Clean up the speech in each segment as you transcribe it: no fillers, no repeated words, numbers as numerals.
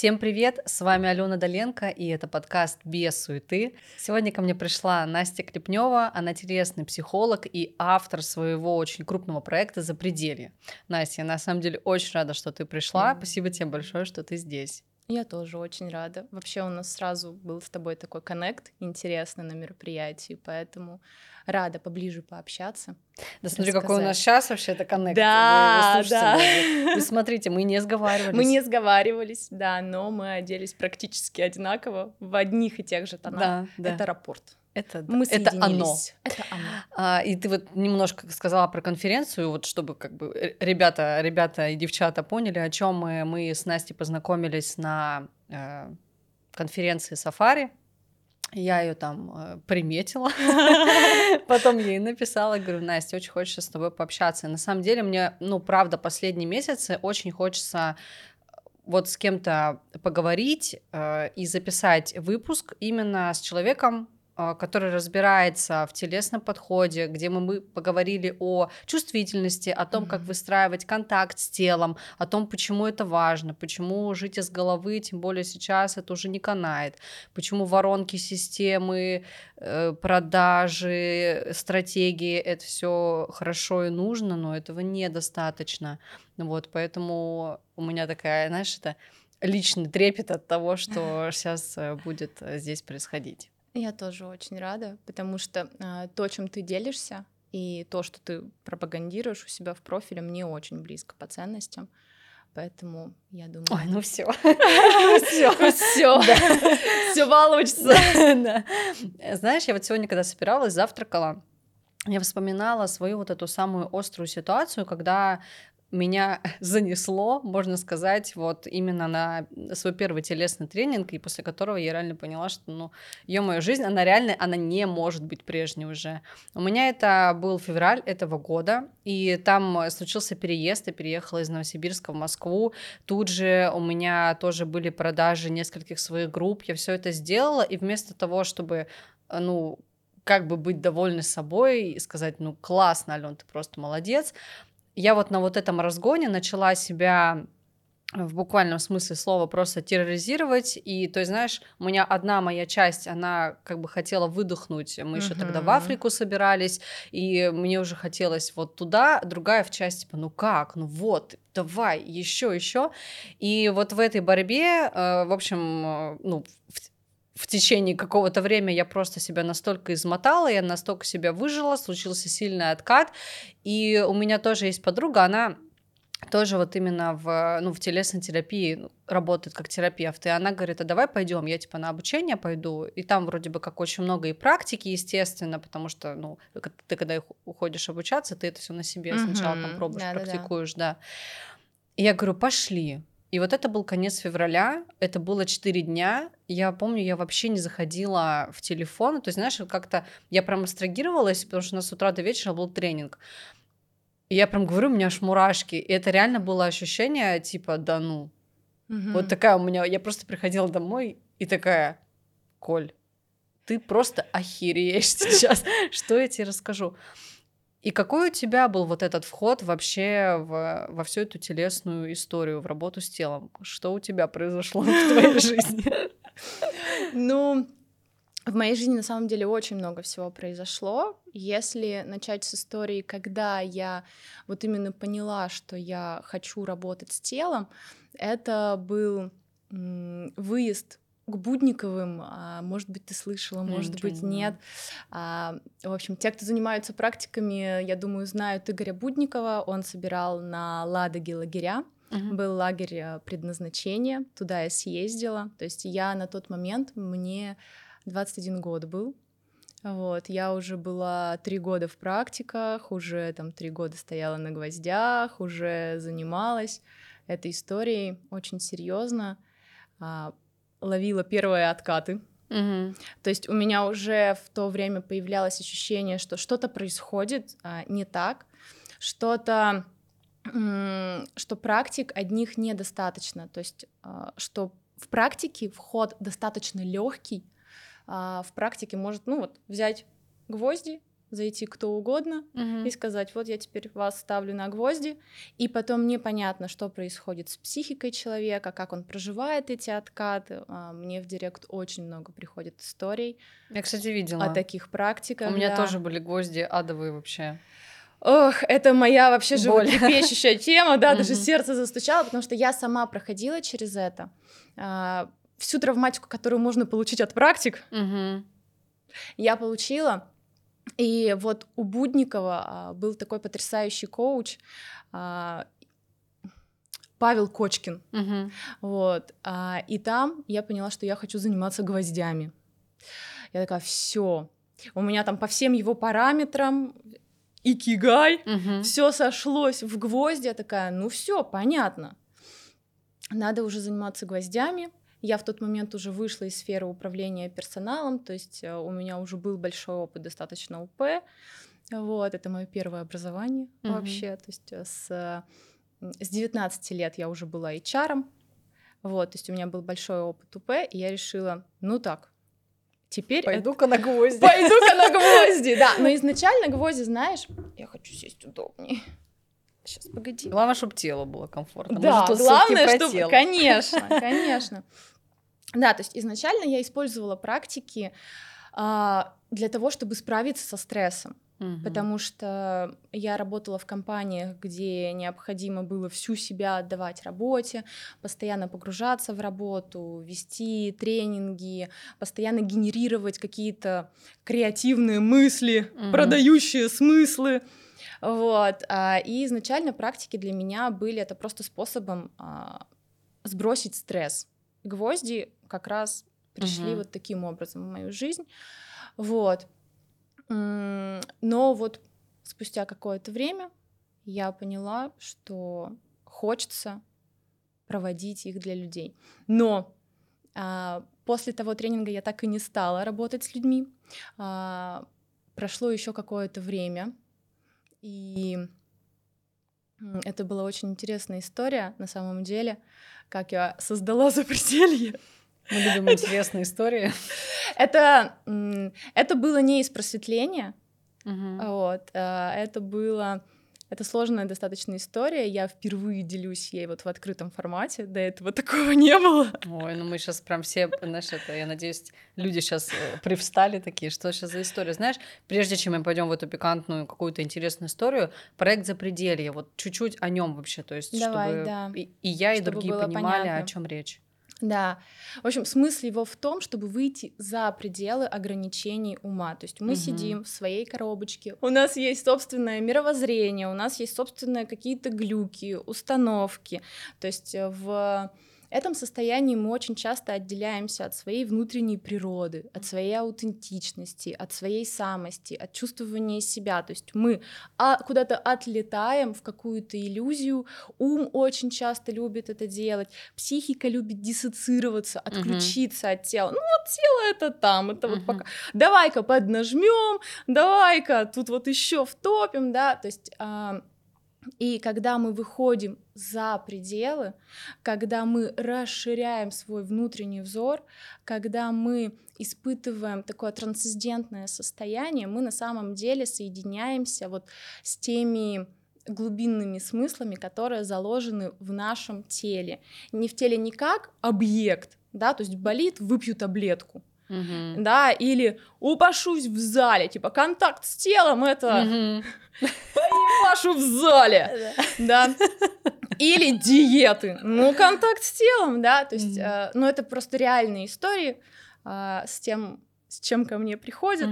Всем привет, с вами Алена Доленко, и это подкаст «Без суеты». Сегодня ко мне пришла Настя Клепнева, она телесный психолог и автор своего очень крупного проекта «Запределье». Настя, я на самом деле очень рада, что ты пришла, спасибо тебе большое, что ты здесь. Я тоже очень рада. Вообще у нас сразу был с тобой такой коннект интересный на мероприятии, поэтому рада поближе пообщаться. Да смотри, какой у нас сейчас вообще это коннект. Да. Вы смотрите, мы не сговаривались. Мы не сговаривались, да, но мы оделись практически одинаково в одних и тех же тонах. Да. Это рапорт. Это оно. И ты вот немножко сказала про конференцию, вот чтобы как бы ребята и девчата поняли, о чем мы с Настей познакомились на конференции Safari. Я ее там приметила, потом ей написала, говорю, Настя, очень хочется с тобой пообщаться. И на самом деле мне, правда, последние месяцы очень хочется вот с кем-то поговорить и записать выпуск именно с человеком, который разбирается в телесном подходе, где мы поговорили о чувствительности, о том, как выстраивать контакт с телом, о том, почему это важно, почему жить из головы, тем более сейчас это уже не канает, почему воронки системы, продажи, стратегии, это все хорошо и нужно, но этого недостаточно. Вот, поэтому у меня такая, знаешь, это личный трепет от того, что сейчас будет здесь происходить. Я тоже очень рада, потому что то, чем ты делишься, и то, что ты пропагандируешь у себя в профиле, мне очень близко по ценностям, поэтому я думаю... Ой, все получится. Знаешь, я вот сегодня, когда собиралась, завтракала, я вспоминала свою вот эту самую острую ситуацию, когда меня занесло, можно сказать, вот именно на свой первый телесный тренинг, и после которого я реально поняла, что, ё-моё, жизнь, она не может быть прежней уже. У меня это был февраль этого года, и там случился переезд, я переехала из Новосибирска в Москву, тут же у меня тоже были продажи нескольких своих групп, я все это сделала, и вместо того, чтобы, как бы быть довольной собой и сказать, классно, Алён, ты просто молодец, я вот на вот этом разгоне начала себя в буквальном смысле слова просто терроризировать, и, то есть, знаешь, у меня одна моя часть, она как бы хотела выдохнуть, мы еще тогда в Африку собирались, и мне уже хотелось вот туда, другая в части, давай, еще, и вот в этой борьбе, в общем, в течение какого-то времени я просто себя настолько измотала, я настолько себя выжила, случился сильный откат, и у меня тоже есть подруга, она тоже вот именно в телесной терапии работает как терапевт, и она говорит, а давай пойдем, я типа на обучение пойду, и там вроде бы как очень много и практики, естественно, потому что, ты когда уходишь обучаться, ты это все на себе сначала там пробуешь, практикуешь, да. И я говорю, пошли. И вот это был конец февраля, это было 4 дня, я помню, я вообще не заходила в телефон, то есть, знаешь, как-то я прям абстрагировалась, потому что у нас с утра до вечера был тренинг, и я прям говорю, у меня аж мурашки, и это реально было ощущение, типа, вот такая у меня, я просто приходила домой и такая, Коль, ты просто охереешь сейчас, что я тебе расскажу? И какой у тебя был вот этот вход вообще во всю эту телесную историю, в работу с телом? Что у тебя произошло в твоей жизни? В моей жизни на самом деле очень много всего произошло. Если начать с истории, когда я вот именно поняла, что я хочу работать с телом, это был выезд к Будниковым, может быть, ты слышала, может быть, нет. В общем, те, кто занимаются практиками, я думаю, знают Игоря Будникова. Он собирал на Ладоге лагеря. Был лагерь предназначения, туда я съездила. То есть я на тот момент, мне 21 год был. Вот, я уже была 3 года в практиках, уже там 3 года стояла на гвоздях, уже занималась этой историей очень серьезно. Ловила первые откаты. То есть у меня уже в то время появлялось ощущение, что что-то происходит не так, что-то, что практик одних недостаточно, то есть что в практике вход достаточно легкий, в практике может взять гвозди, зайти кто угодно и сказать, вот я теперь вас ставлю на гвозди, и потом непонятно, что происходит с психикой человека, как он проживает эти откаты. Мне в директ очень много приходит историй. Я, кстати, видела. О таких практиках. У меня тоже были гвозди адовые вообще. Ох, это моя вообще животрепещущая тема, да, даже сердце застучало, потому что я сама проходила через это. Всю травматику, которую можно получить от практик, я получила. И вот у Будникова был такой потрясающий коуч Павел Кочкин. Вот. И там я поняла, что я хочу заниматься гвоздями. Я такая, все, у меня там по всем его параметрам икигай, все сошлось в гвозди. Я такая, ну все, понятно, надо уже заниматься гвоздями. Я в тот момент уже вышла из сферы управления персоналом, то есть у меня уже был большой опыт достаточно УП. Вот, это мое первое образование вообще. То есть с 19 лет я уже была HR-ом. Вот, то есть у меня был большой опыт УП, и я решила, ну так, теперь... Пойду-ка на гвозди. Пойду-ка на гвозди, да. Но изначально гвозди, знаешь, я хочу сесть удобнее. Сейчас, погоди. Главное, чтобы тело было комфортно. Да, главное, чтобы... Конечно, конечно. Да, то есть изначально я использовала практики для того, чтобы справиться со стрессом. Потому что я работала в компаниях, где необходимо было всю себя отдавать работе, постоянно погружаться в работу, вести тренинги, постоянно генерировать какие-то креативные мысли, продающие смыслы. Вот. И изначально практики для меня были это просто способом сбросить стресс. Гвозди как раз пришли вот таким образом в мою жизнь. Вот. Но вот спустя какое-то время я поняла, что хочется проводить их для людей. Но после того тренинга я так и не стала работать с людьми. Прошло еще какое-то время. И это была очень интересная история, на самом деле, как я создала Запределье. Мы любим интересные истории. Это было не из просветления, вот, это было... Это сложная достаточно история, я впервые делюсь ей вот в открытом формате, до этого такого не было. Ой, ну мы сейчас прям все, знаешь, это, я надеюсь, люди сейчас привстали такие, что сейчас за история. Знаешь, прежде чем мы пойдем в эту пикантную какую-то интересную историю, проект «Запределье», вот чуть-чуть о нем вообще, то есть давай, чтобы да. и я, чтобы и другие понимали, понятно. О чем речь. Да. В общем, смысл его в том, чтобы выйти за пределы ограничений ума. То есть мы сидим в своей коробочке, у нас есть собственное мировоззрение, у нас есть собственные какие-то глюки, установки. То есть в этом состоянии мы очень часто отделяемся от своей внутренней природы, от своей аутентичности, от своей самости, от чувствования себя. То есть мы куда-то отлетаем в какую-то иллюзию, ум очень часто любит это делать, психика любит диссоциироваться, отключиться от тела. Ну вот тело это там, это вот пока. Давай-ка поднажмем, давай-ка тут вот еще втопим, да, то есть... И когда мы выходим за пределы, когда мы расширяем свой внутренний взор, когда мы испытываем такое трансцендентное состояние, мы на самом деле соединяемся вот с теми глубинными смыслами, которые заложены в нашем теле. Не в теле не как объект, да, то есть болит, выпью таблетку. Да, или упашусь в зале, типа контакт с телом это поебашу в зале, да, или диеты, ну контакт с телом, да, то есть, ну это просто реальные истории с тем, с чем ко мне приходят,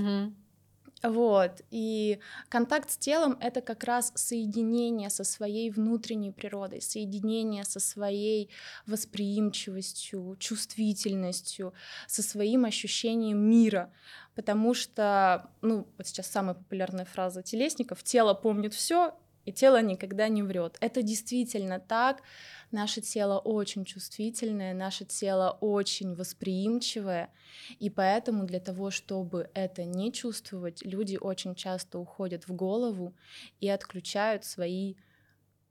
вот, и контакт с телом это как раз соединение со своей внутренней природой, соединение со своей восприимчивостью, чувствительностью, со своим ощущением мира, потому что, ну, вот сейчас самая популярная фраза телесников: тело помнит все, и тело никогда не врет. Это действительно так. Наше тело очень чувствительное, наше тело очень восприимчивое. И поэтому для того, чтобы это не чувствовать, люди очень часто уходят в голову и отключают свои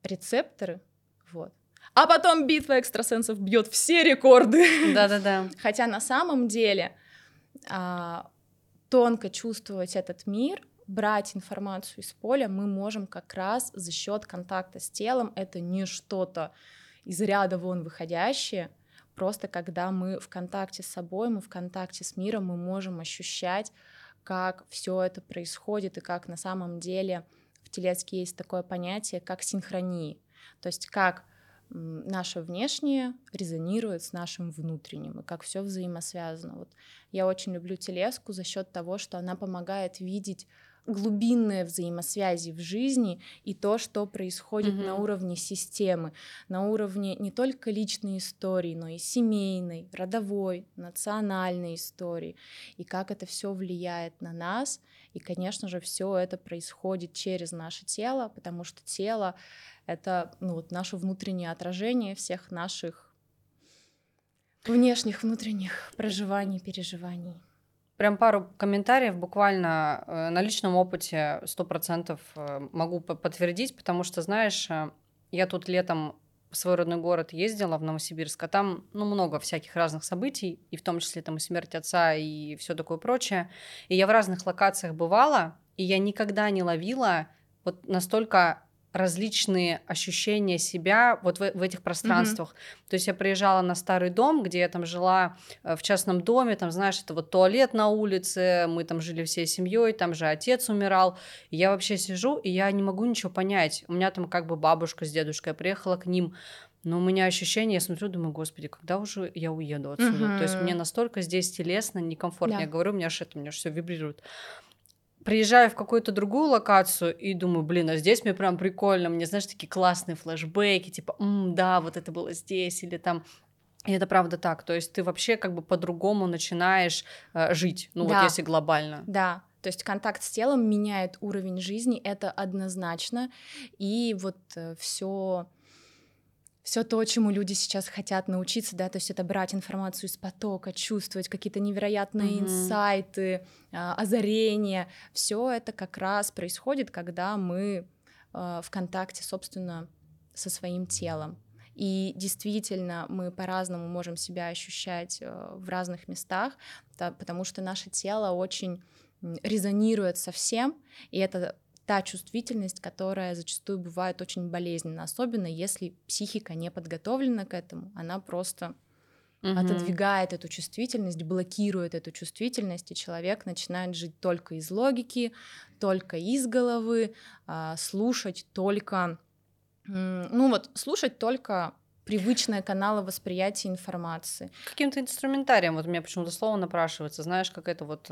рецепторы. Вот. А потом битва экстрасенсов бьет все рекорды. Да-да-да. Хотя на самом деле тонко чувствовать этот мир брать информацию из поля мы можем как раз за счет контакта с телом. Это не что-то из ряда вон выходящее. Просто когда мы в контакте с собой, мы в контакте с миром, мы можем ощущать, как все это происходит и как на самом деле в телеске есть такое понятие, как синхронии. То есть как наше внешнее резонирует с нашим внутренним, и как все взаимосвязано. Вот я очень люблю телеску за счет того, что она помогает видеть глубинные взаимосвязи в жизни и то, что происходит на уровне системы, на уровне не только личной истории, но и семейной, родовой, национальной истории, и как это все влияет на нас. И, конечно же, все это происходит через наше тело, потому что тело — это наше внутреннее отражение всех наших внешних, внутренних проживаний, переживаний. Прям пару комментариев буквально на личном опыте 100% могу подтвердить, потому что, знаешь, я тут летом в свой родной город ездила, в Новосибирск, а там много всяких разных событий, и в том числе там и смерть отца, и все такое прочее. И я в разных локациях бывала, и я никогда не ловила вот настолько различные ощущения себя вот в этих пространствах. То есть я приезжала на старый дом, где я там жила в частном доме, там, знаешь, это вот туалет на улице, мы там жили всей семьей, там же отец умирал. И я вообще сижу, и я не могу ничего понять. У меня там как бы бабушка с дедушкой, я приехала к ним, но у меня ощущение, я смотрю, думаю, господи, когда уже я уеду отсюда? То есть мне настолько здесь телесно, некомфортно. Да. Я говорю, у меня все вибрирует. Приезжаю в какую-то другую локацию и думаю, а здесь мне прям прикольно, мне, знаешь, такие классные флешбеки, типа, да, вот это было здесь, или там... И это правда так, то есть ты вообще как бы по-другому начинаешь жить, да. Вот если глобально. Да, то есть контакт с телом меняет уровень жизни, это однозначно, и вот все то, чему люди сейчас хотят научиться, да, то есть это брать информацию из потока, чувствовать какие-то невероятные инсайты, озарения, все это как раз происходит, когда мы в контакте, собственно, со своим телом. И действительно мы по-разному можем себя ощущать в разных местах, потому что наше тело очень резонирует со всем, и это та чувствительность, которая зачастую бывает очень болезненна, особенно если психика не подготовлена к этому, она просто отодвигает эту чувствительность, блокирует эту чувствительность, и человек начинает жить только из логики, только из головы, слушать только, слушать только привычные каналы восприятия информации. Каким-то инструментарием, вот у меня почему-то слово напрашивается, знаешь, какая-то вот,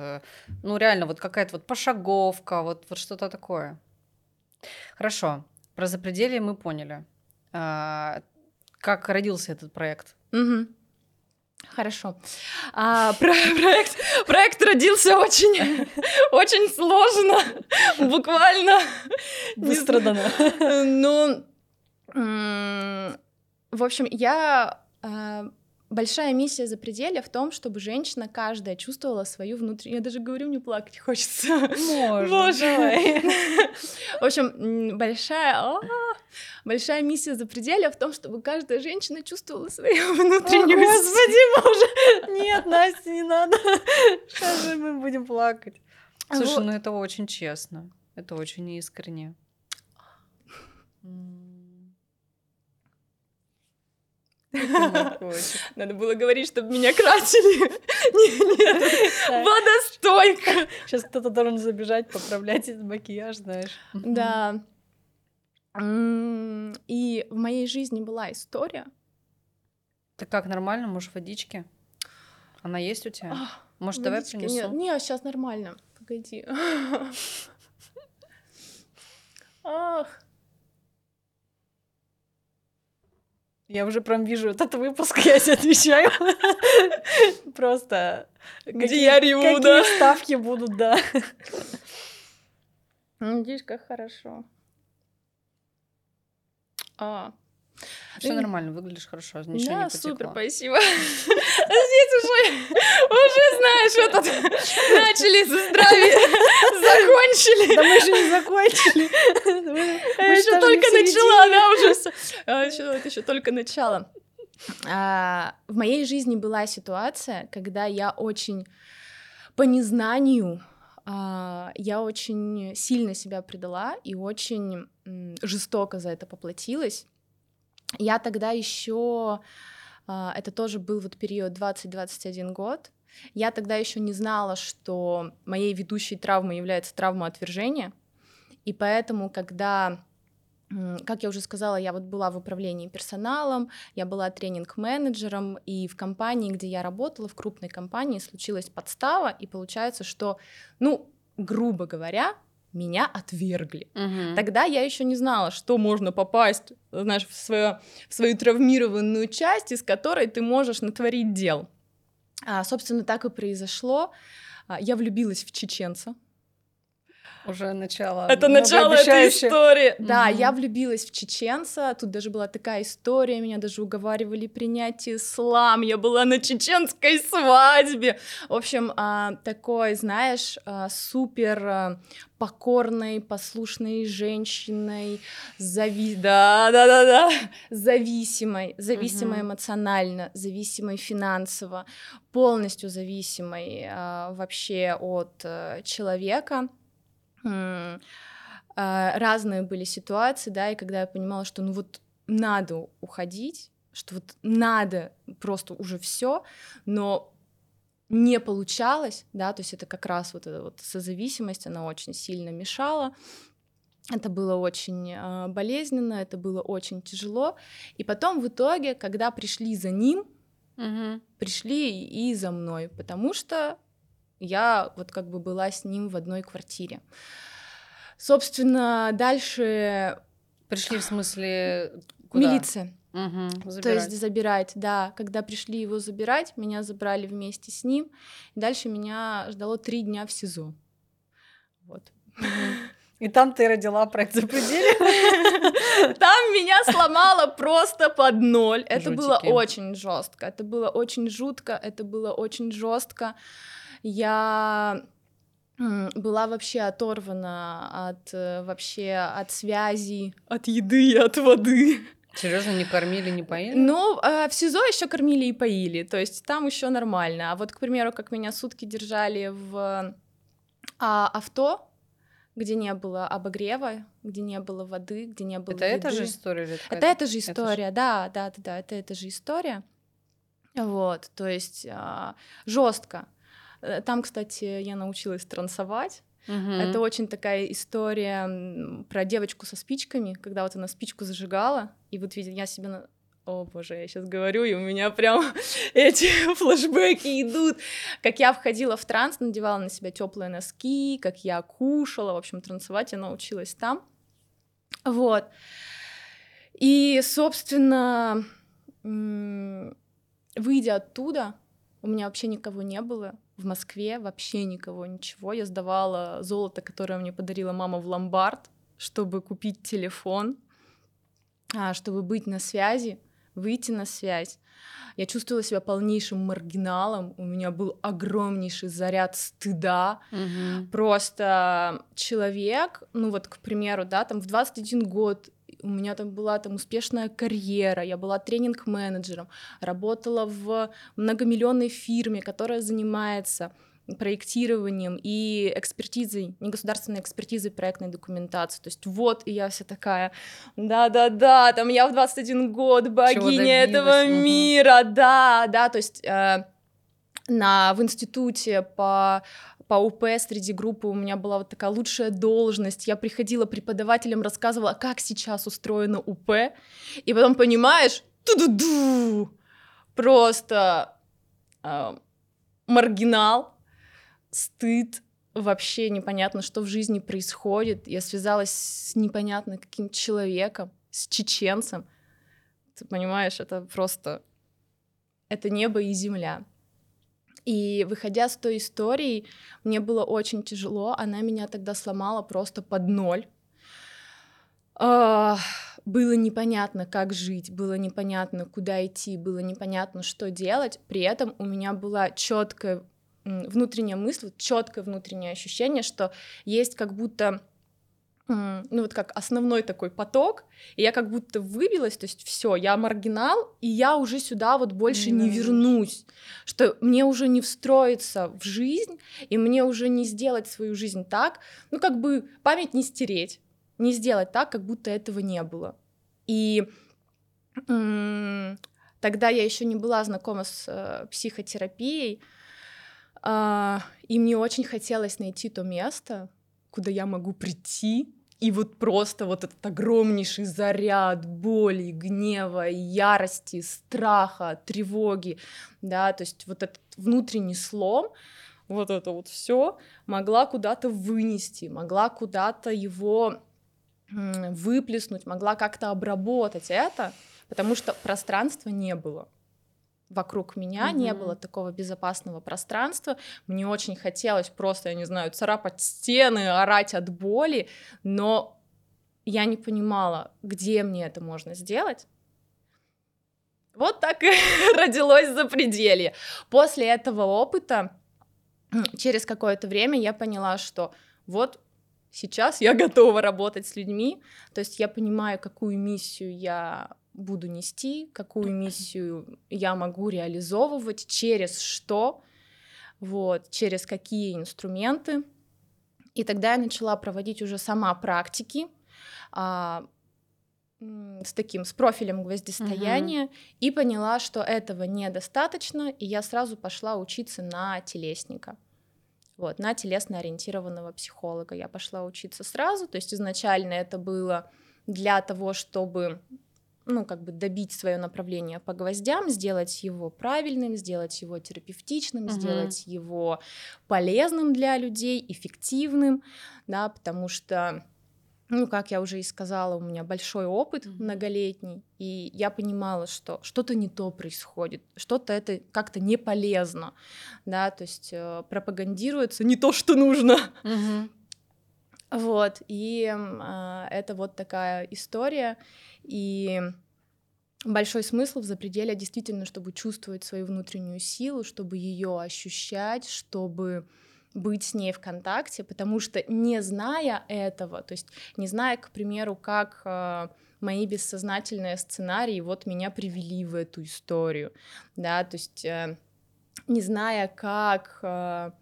реально вот какая-то вот пошаговка, вот что-то такое. Хорошо, про запределье мы поняли. Как родился этот проект? Хорошо. Проект родился очень сложно, буквально. Быстро дано. В общем, большая миссия запределья в том, чтобы женщина каждая чувствовала свою внутреннюю... Я даже говорю, мне плакать хочется. Можно, давай. В общем, большая миссия запределья в том, чтобы каждая женщина чувствовала свою внутреннюю... Господи, боже! Нет, Настя, не надо. Сейчас же мы будем плакать. Слушай, это очень честно. Это очень искренне. Надо было говорить, чтобы меня красили. Нет, водостойка. Сейчас кто-то должен забежать, поправлять этот макияж, знаешь. Да. И в моей жизни была история. Ты как, нормально? Может, водички? Она есть у тебя? Может, давай принесу? Нет, сейчас нормально. Погоди. Ах. Я уже прям вижу этот выпуск, я тебе отвечаю. Просто где я реву, да? Какие ставки будут, да. Видишь, как хорошо. Все нормально, выглядишь хорошо, ничего не потекло. Да, супер, спасибо. Здесь уже знаешь, этот начали со здравия, закончили. Да мы же не закончили. Я еще только начала, да, уже. Это еще только начало. В моей жизни была ситуация, когда я очень по незнанию я очень сильно себя предала и очень жестоко за это поплатилась. Я тогда еще, это тоже был вот период 20-21 год, я тогда еще не знала, что моей ведущей травмой является травма отвержения, и поэтому, когда, как я уже сказала, я вот была в управлении персоналом, я была тренинг-менеджером, и в компании, где я работала, в крупной компании, случилась подстава, и получается, что, ну, грубо говоря, меня отвергли. Угу. Тогда я еще не знала, что можно попасть, знаешь, в свою травмированную часть, из которой ты можешь натворить дел. Собственно, так и произошло. Я влюбилась в чеченца. Уже начало. Это начало этой истории. Mm-hmm. Да, я влюбилась в чеченца. Тут даже была такая история. Меня даже уговаривали принять ислам. Я была на чеченской свадьбе. В общем, такой, знаешь, супер покорной, послушной женщиной, зависимой mm-hmm. эмоционально, зависимой финансово, полностью зависимой вообще от человека. Разные были ситуации, да, и когда я понимала, что ну вот надо уходить, что вот надо просто уже все, но не получалось, да, то есть это как раз вот эта вот созависимость, она очень сильно мешала, это было очень болезненно, это было очень тяжело, и потом в итоге, когда пришли за ним, угу. пришли и за мной, потому что я вот как бы была с ним в одной квартире. Собственно, дальше... Пришли в смысле куда? Милиция. Угу, то есть забирать, да. Когда пришли его забирать, меня забрали вместе с ним. Дальше меня ждало 3 дня в СИЗО. Вот. И там ты родила проект «Запределье». Там меня сломало просто под ноль. Это было очень жестко. Это было очень жутко. Это было очень жестко. Я была вообще оторвана от связи, от еды и от воды. Серьезно, не кормили, не поили? Ну, в СИЗО еще кормили и поили, то есть там еще нормально. А вот, к примеру, как меня сутки держали в авто, где не было обогрева, где не было воды, где не было еды. Это же история? Это эта же история, да, это эта же история. Вот, то есть жестко. Там, кстати, я научилась трансовать. Угу. Это очень такая история про девочку со спичками, когда вот она спичку зажигала, и вот видит, я себе... О, боже, я сейчас говорю, и у меня прям эти флешбеки идут. Как я входила в транс, надевала на себя теплые носки, как я кушала. В общем, трансовать я научилась там. Вот. И, собственно, выйдя оттуда... У меня вообще никого не было, в Москве вообще никого, ничего. Я сдавала золото, которое мне подарила мама, в ломбард, чтобы купить телефон, чтобы быть на связи, выйти на связь. Я чувствовала себя полнейшим маргиналом, у меня был огромнейший заряд стыда. Угу. Просто человек, ну вот, к примеру, да, там в 21 год, у меня там была там успешная карьера, я была тренинг-менеджером, работала в многомиллионной фирме, которая занимается проектированием и экспертизой, негосударственной экспертизой проектной документации. То есть вот и я вся такая, да-да-да, там я в 21 год богиня этого мира, да-да. То есть в институте по УП среди группы у меня была вот такая лучшая должность, я приходила преподавателям, рассказывала, как сейчас устроено УП, и потом, понимаешь, ту-ду-ду, просто маргинал, стыд, вообще непонятно, что в жизни происходит, я связалась с непонятно каким человеком, с чеченцем, ты понимаешь, это просто, это небо и земля. И выходя с той истории, мне было очень тяжело, она меня тогда сломала просто под ноль. Было непонятно, как жить, было непонятно, куда идти, было непонятно, что делать. При этом у меня была четкая внутренняя мысль, четкое внутреннее ощущение, что есть как будто ну вот как основной такой поток, и я как будто выбилась, то есть все, я маргинал, и я уже сюда вот больше не вернусь, что мне уже не встроиться в жизнь, и мне уже не сделать свою жизнь так, ну как бы память не стереть, не сделать так, как будто этого не было. И тогда я еще не была знакома с психотерапией, и мне очень хотелось найти то место, куда я могу прийти, и вот просто вот этот огромнейший заряд боли, гнева, ярости, страха, тревоги, да, то есть вот этот внутренний слом, вот это вот все могла куда-то вынести, могла куда-то его выплеснуть, могла как-то обработать это, потому что пространства не было. Вокруг меня не было такого безопасного пространства. Мне очень хотелось просто, я не знаю, царапать стены, орать от боли, но я не понимала, где мне это можно сделать. Вот так и родилось Запределье. После этого опыта через какое-то время я поняла, что вот сейчас я готова работать с людьми, то есть я понимаю, какую миссию я буду нести, какую миссию я могу реализовывать, через что, вот, через какие инструменты. И тогда я начала проводить уже сама практики с профилем гвоздистояния, и поняла, что этого недостаточно, и я сразу пошла учиться на телесника. Вот, на телесно-ориентированного психолога я пошла учиться сразу, то есть изначально это было для того, чтобы добить свое направление по гвоздям, сделать его правильным, сделать его терапевтичным, сделать его полезным для людей, эффективным, да, потому что, как я уже и сказала, у меня большой опыт многолетний, и я понимала, что что-то не то происходит, что-то это как-то не полезно, да, то есть пропагандируется не то, что нужно. Вот, и это вот такая история, и большой смысл в Запределье действительно, чтобы чувствовать свою внутреннюю силу, чтобы ее ощущать, чтобы быть с ней в контакте, потому что не зная этого, то есть не зная, к примеру, как мои бессознательные сценарии вот меня привели в эту историю, да, то есть не зная, как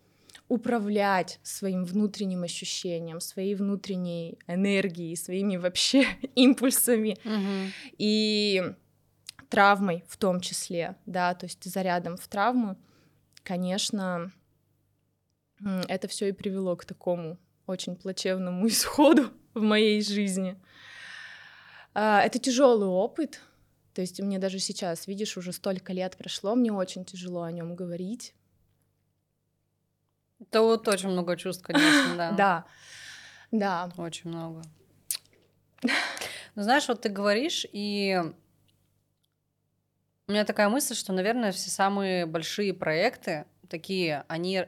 управлять своим внутренним ощущением, своей внутренней энергией, своими вообще импульсами и травмой в том числе, да, то есть зарядом в травму, конечно, это все и привело к такому очень плачевному исходу в моей жизни. Это тяжелый опыт, то есть мне даже сейчас, видишь, уже столько лет прошло, мне очень тяжело о нем говорить. Это вот очень много чувств, конечно, да. Да. Очень много. Но знаешь, вот ты говоришь, и у меня такая мысль, что, наверное, все самые большие проекты такие, они,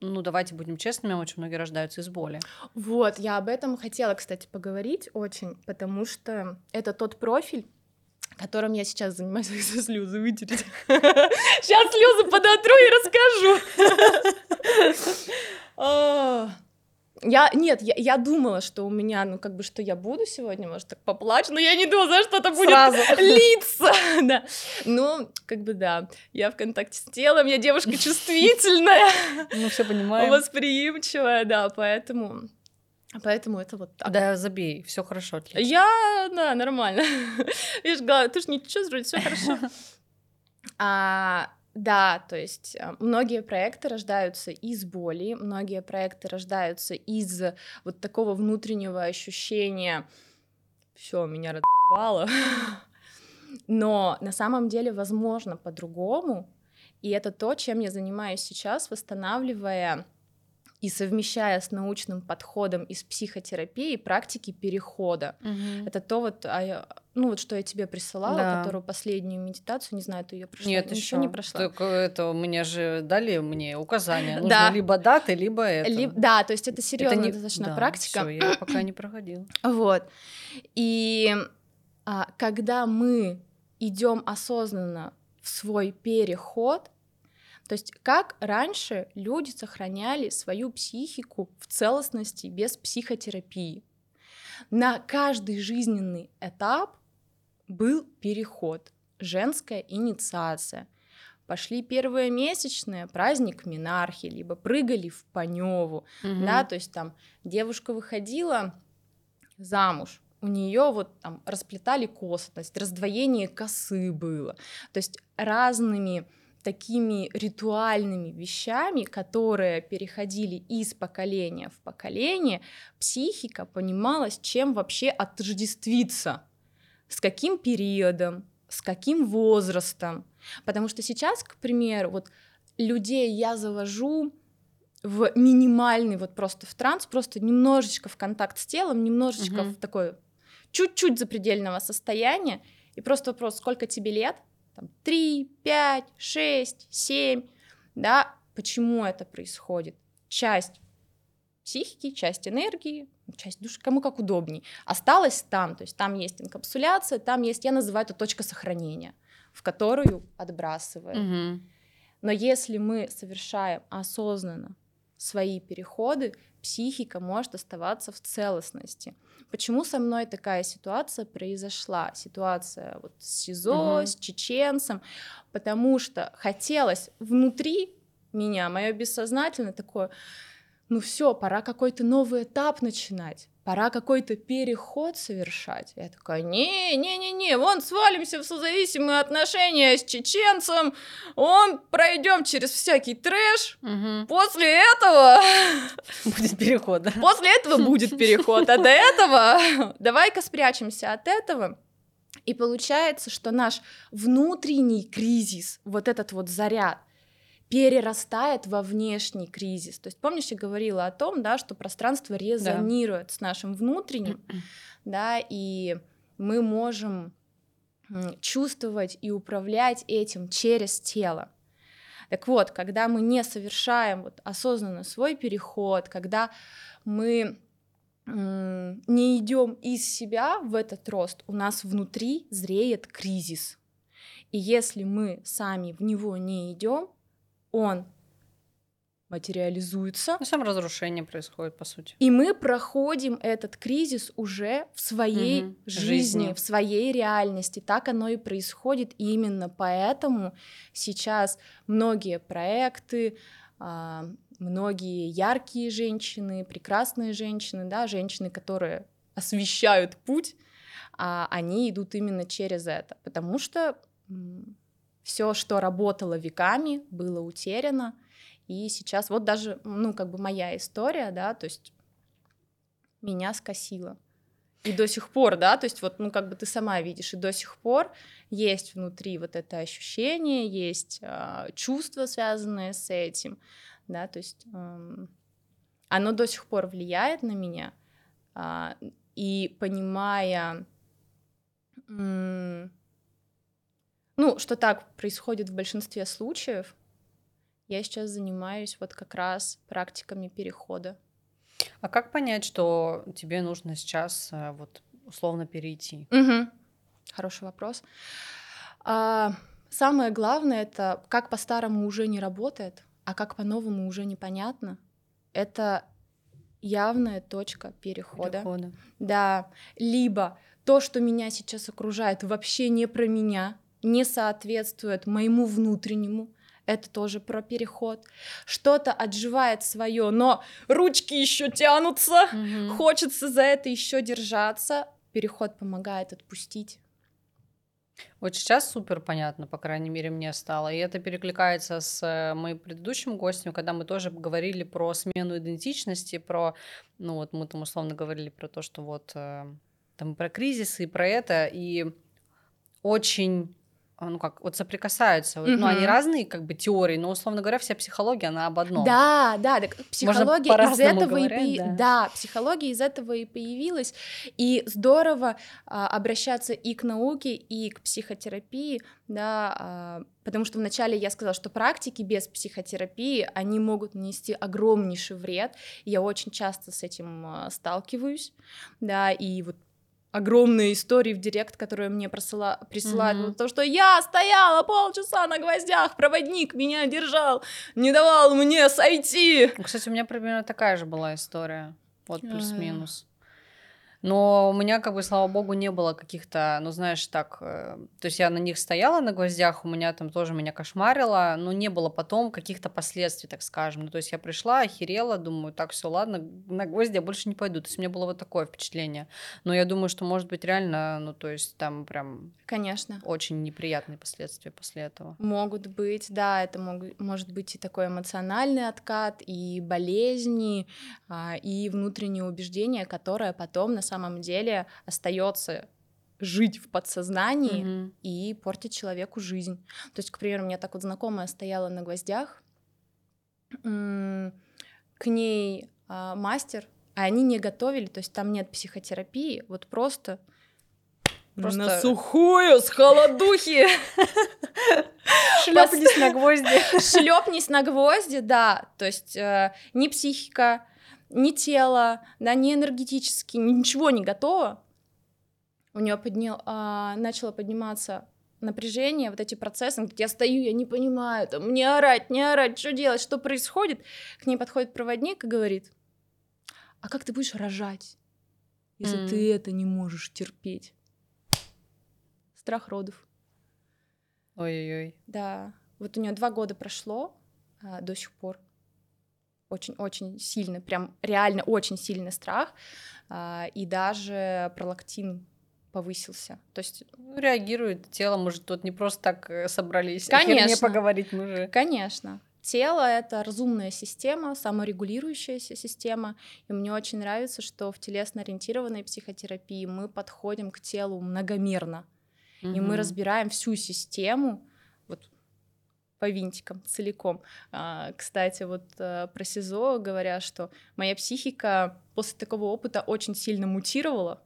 давайте будем честными, очень многие рождаются из боли. Вот, я об этом хотела, кстати, поговорить очень, потому что это тот профиль, которым я сейчас занимаюсь, слезы вытереть. Сейчас слезы подотру и расскажу. Я думала, что у меня, что я буду сегодня, может, так поплачу, но я не думала, за что это будет литься. Да. Я в контакте с телом, я девушка чувствительная. Все понимаем. Восприимчивая, да, поэтому это вот так. Да, забей, все хорошо. Отлично. Нормально. Видишь, ты ж ничего, вроде все хорошо. Да, то есть многие проекты рождаются из боли, многие проекты рождаются из вот такого внутреннего ощущения, все меня разъебало. Но на самом деле возможно по-другому, и это то, чем я занимаюсь сейчас, восстанавливая и совмещая с научным подходом из психотерапии практики перехода. Это то что я тебе присылала, которую последнюю медитацию, не знаю, ты ее прошла? Нет, еще не прошла. Только это у меня же дали мне указания. Нужно либо даты, либо это. Да, то есть это серьезная достаточно практика. Всё, я пока не проходила. Вот. И когда мы идем осознанно в свой переход, то есть как раньше люди сохраняли свою психику в целостности без психотерапии? На каждый жизненный этап был переход, женская инициация. Пошли первые месячные, праздник менархи, либо прыгали в панёву, да, то есть там девушка выходила замуж, у нее вот там расплетали косы, то есть раздвоение косы было, то есть разными такими ритуальными вещами, которые переходили из поколения в поколение, психика понимала, с чем вообще отождествиться, с каким периодом, с каким возрастом. Потому что сейчас, к примеру, вот людей я завожу в минимальный, вот просто в транс, просто немножечко в контакт с телом, немножечко в такое чуть-чуть запредельного состояния. И просто вопрос, сколько тебе лет? 3, 5, 6, 7, да? Почему это происходит? Часть психики, часть энергии, часть души, кому как удобней, осталась там, то есть там есть инкапсуляция, там есть, я называю это точка сохранения, в которую отбрасываем. Но если мы совершаем осознанно свои переходы, психика может оставаться в целостности. Почему со мной такая ситуация произошла? Ситуация вот с СИЗО, с чеченцем, потому что хотелось внутри меня, мое бессознательное такое, ну все, пора какой-то новый этап начинать, пора какой-то переход совершать. Я такая, не, вон свалимся в созависимые отношения с чеченцем, он пройдем через всякий трэш, после этого... Будет переход, да? После этого будет переход, а до этого давай-ка спрячемся от этого. И получается, что наш внутренний кризис, вот этот вот заряд, перерастает во внешний кризис. То есть, помнишь, я говорила о том, да, что пространство резонирует с нашим внутренним, да, и мы можем чувствовать и управлять этим через тело. Так вот, когда мы не совершаем вот осознанно свой переход, когда мы не идем из себя в этот рост, у нас внутри зреет кризис. И если мы сами в него не идем, он материализуется. Ну, саморазрушение происходит, по сути. И мы проходим этот кризис уже в своей жизни, в своей реальности. Так оно и происходит. И именно поэтому сейчас многие проекты, многие яркие женщины, прекрасные женщины, да, женщины, которые освещают путь, они идут именно через это. Потому что... Все, что работало веками, было утеряно, и сейчас вот даже, ну, как бы моя история, да, то есть меня скосило. И до сих пор, да, то есть вот, ну, как бы ты сама видишь, и до сих пор есть внутри вот это ощущение, есть чувства, связанные с этим, да, то есть оно до сих пор влияет на меня, и понимая... Ну, что так происходит в большинстве случаев, я сейчас занимаюсь вот как раз практиками перехода. А как понять, что тебе нужно сейчас вот условно перейти? Хороший вопрос. Самое главное, это как по-старому уже не работает, а как по-новому уже непонятно. Это явная точка перехода. Да, либо то, что меня сейчас окружает, вообще не про меня, не соответствует моему внутреннему, это тоже про переход. Что-то отживает свое, но ручки еще тянутся, хочется за это еще держаться. Переход помогает отпустить. Вот сейчас супер понятно, по крайней мере, мне стало. И это перекликается с моим предыдущим гостем, когда мы тоже говорили про смену идентичности, про, ну вот мы там условно говорили про то, что вот там про кризисы и про это, и очень... ну как, вот соприкасаются, ну они разные как бы теории, но, условно говоря, вся психология, она об одном. Да, да, так психология из этого психология из этого и появилась, и здорово обращаться и к науке, и к психотерапии, да, потому что вначале я сказала, что практики без психотерапии, они могут нанести огромнейший вред, я очень часто с этим сталкиваюсь, да, и вот огромные истории в директ, которые мне присылают, то, что я стояла полчаса на гвоздях, проводник меня держал, не давал мне сойти. Кстати, у меня примерно такая же была история, вот плюс-минус. Но у меня, как бы, слава богу, не было каких-то, ну, знаешь, так... То есть я на них стояла, на гвоздях, у меня там тоже меня кошмарило, но не было потом каких-то последствий, так скажем. Ну, то есть я пришла, охерела, думаю, так, все, ладно, на гвозди я больше не пойду. То есть у меня было вот такое впечатление. Но я думаю, что, может быть, реально, ну, то есть там прям... Конечно. Очень неприятные последствия после этого. Могут быть, да, это может быть и такой эмоциональный откат, и болезни, и внутреннее убеждение, которое потом, на самом деле, остается жить в подсознании и портить человеку жизнь. То есть, к примеру, у меня так вот знакомая стояла на гвоздях, к ней мастер, а они не готовили, то есть там нет психотерапии, вот просто... на сухую, с холодухи. Шлепнись на гвозди. Шлепнись на гвозди, да. То есть ни психика, ни тело, да, ни энергетически, ничего не готово. У нее начало подниматься напряжение, вот эти процессы. Она говорит, я стою, я не понимаю, там, не орать, что делать, что происходит. К ней подходит проводник и говорит, а как ты будешь рожать, если ты это не можешь терпеть? Страх родов. Ой-ой-ой. Да, вот у нее 2 года прошло, до сих пор. Очень-очень сильный, прям реально очень сильный страх, и даже пролактин повысился. То есть реагирует тело, может, тут не просто так собрались, конечно, не поговорить мы же. Конечно. Тело — это разумная система, саморегулирующаяся система, и мне очень нравится, что в телесно-ориентированной психотерапии мы подходим к телу многомерно, и мы разбираем всю систему, по винтикам, целиком. Кстати, вот про СИЗО говоря, что моя психика после такого опыта очень сильно мутировала,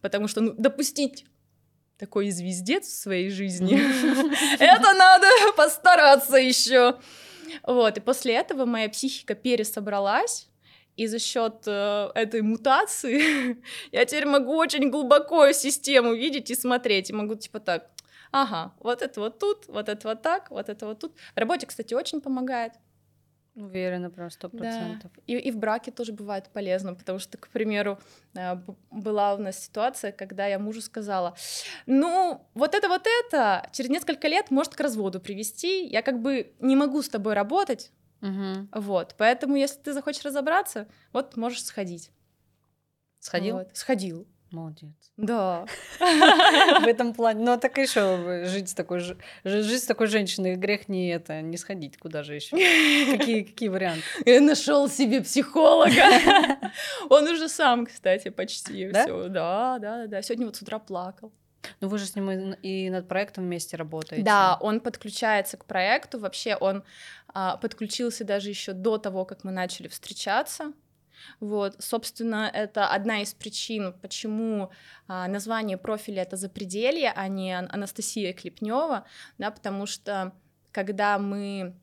потому что допустить такой звездец в своей жизни, это надо постараться еще. Вот, и после этого моя психика пересобралась, и за счет этой мутации я теперь могу очень глубоко систему видеть и смотреть, и могу типа так... Ага, вот это вот тут, вот это вот так, вот это вот тут. В работе, кстати, очень помогает. Уверена, прям 100%. Да. И в браке тоже бывает полезно, потому что, к примеру, была у нас ситуация, когда я мужу сказала, ну, вот это через несколько лет может к разводу привести, я как бы не могу с тобой работать, вот, поэтому если ты захочешь разобраться, вот можешь сходить. Сходил? Вот. Сходил. Молодец. Да. В этом плане. Ну, а так еще жить с такой женщиной, грех не сходить, куда же еще? Какие варианты? Я нашел себе психолога. Он уже сам, кстати, почти. Да? Да. Сегодня вот с утра плакал. Ну, вы же с ним и над проектом вместе работаете. Да, он подключается к проекту. Вообще он подключился даже еще до того, как мы начали встречаться. Вот, собственно, это одна из причин, почему название профиля — это «Запределье», а не Анастасия Клепнева, да, потому что, когда мы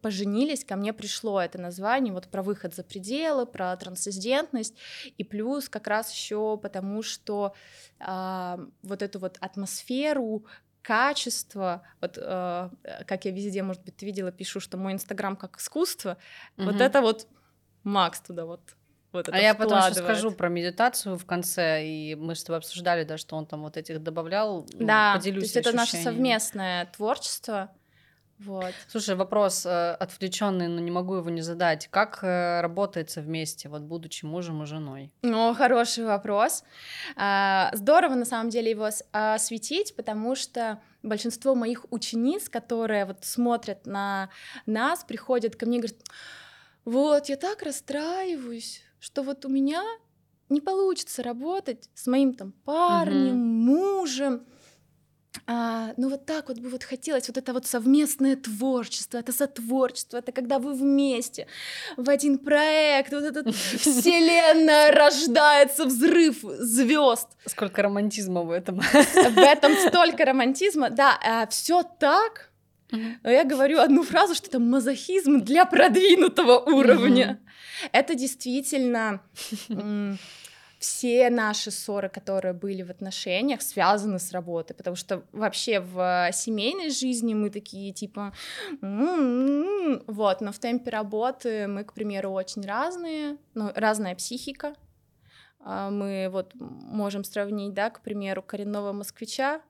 поженились, ко мне пришло это название вот про выход за пределы, про трансцендентность, и плюс как раз еще потому, что вот эту вот атмосферу, качество, вот как я везде, может быть, ты видела, пишу, что мой Инстаграм как искусство, вот это вот Макс туда вот это я потом еще скажу про медитацию в конце, и мы с тобой обсуждали, да, что он там вот этих добавлял, да, поделюсь ощущениями. То есть это наше совместное творчество, вот. Слушай, вопрос отвлеченный, но не могу его не задать. Как работается вместе, вот будучи мужем и женой? Ну, хороший вопрос. Здорово, на самом деле, его осветить, потому что большинство моих учениц, которые вот смотрят на нас, приходят ко мне и говорят... Вот, я так расстраиваюсь, что вот у меня не получится работать с моим там парнем, мужем. Ну вот так вот бы вот хотелось, вот это вот совместное творчество, это сотворчество, это когда вы вместе в один проект, вот эта вселенная рождается, взрыв звезд. Сколько романтизма в этом. В этом столько романтизма, да, все так. Но я говорю одну фразу, что это мазохизм для продвинутого уровня. Это действительно все наши ссоры, которые были в отношениях, связаны с работой, потому что вообще в семейной жизни мы такие типа, вот, но в темпе работы мы, к примеру, очень разные, ну, разная психика. мы вот можем сравнить, да, к примеру, коренного москвича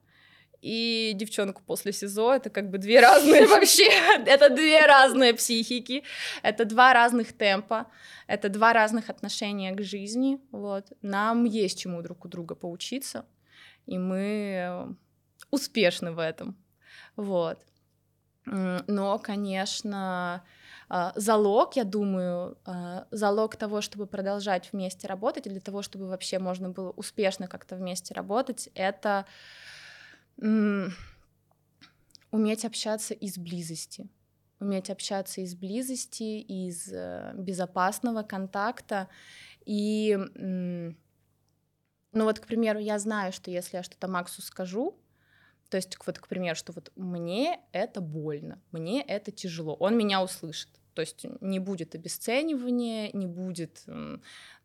и девчонку после СИЗО, это как бы две разные вообще, это две разные психики, это два разных темпа, это два разных отношения к жизни, вот, нам есть чему друг у друга поучиться, и мы успешны в этом, вот. Но, конечно, залог, я думаю, залог того, чтобы продолжать вместе работать, и для того, чтобы вообще можно было успешно как-то вместе работать, это уметь общаться из близости. Уметь общаться из близости, из безопасного контакта. И, ну вот, к примеру, я знаю, что если я что-то Максу скажу, то есть, вот, к примеру, что вот мне это больно, мне это тяжело, он меня услышит. То есть не будет обесценивания, не будет,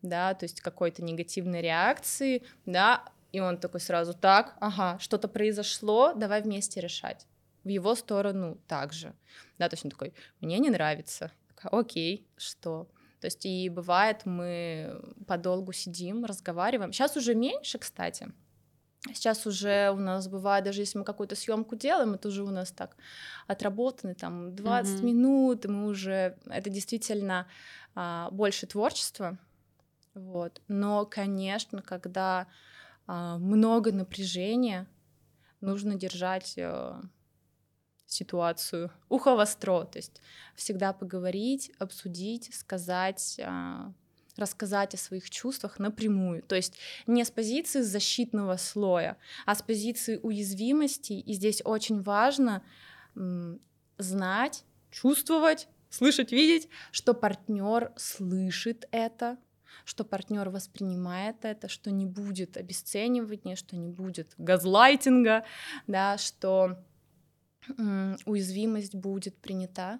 да, то есть какой-то негативной реакции, да, и он такой сразу так, ага, что-то произошло, давай вместе решать. В его сторону также, да, то есть он такой, мне не нравится, окей, что... То есть и бывает, мы подолгу сидим, разговариваем, сейчас уже меньше, кстати. Сейчас уже у нас бывает, даже если мы какую-то съемку делаем, это уже у нас так отработаны, там, 20 минут, и мы уже... Это действительно больше творчества, вот. Но, конечно, когда много напряжения, нужно держать ситуацию ухо востро, то есть всегда поговорить, обсудить, сказать... рассказать о своих чувствах напрямую, то есть не с позиции защитного слоя, а с позиции уязвимости, и здесь очень важно знать, чувствовать, слышать, видеть, что партнер слышит это, что партнер воспринимает это, что не будет обесценивания, что не будет газлайтинга, да, что уязвимость будет принята.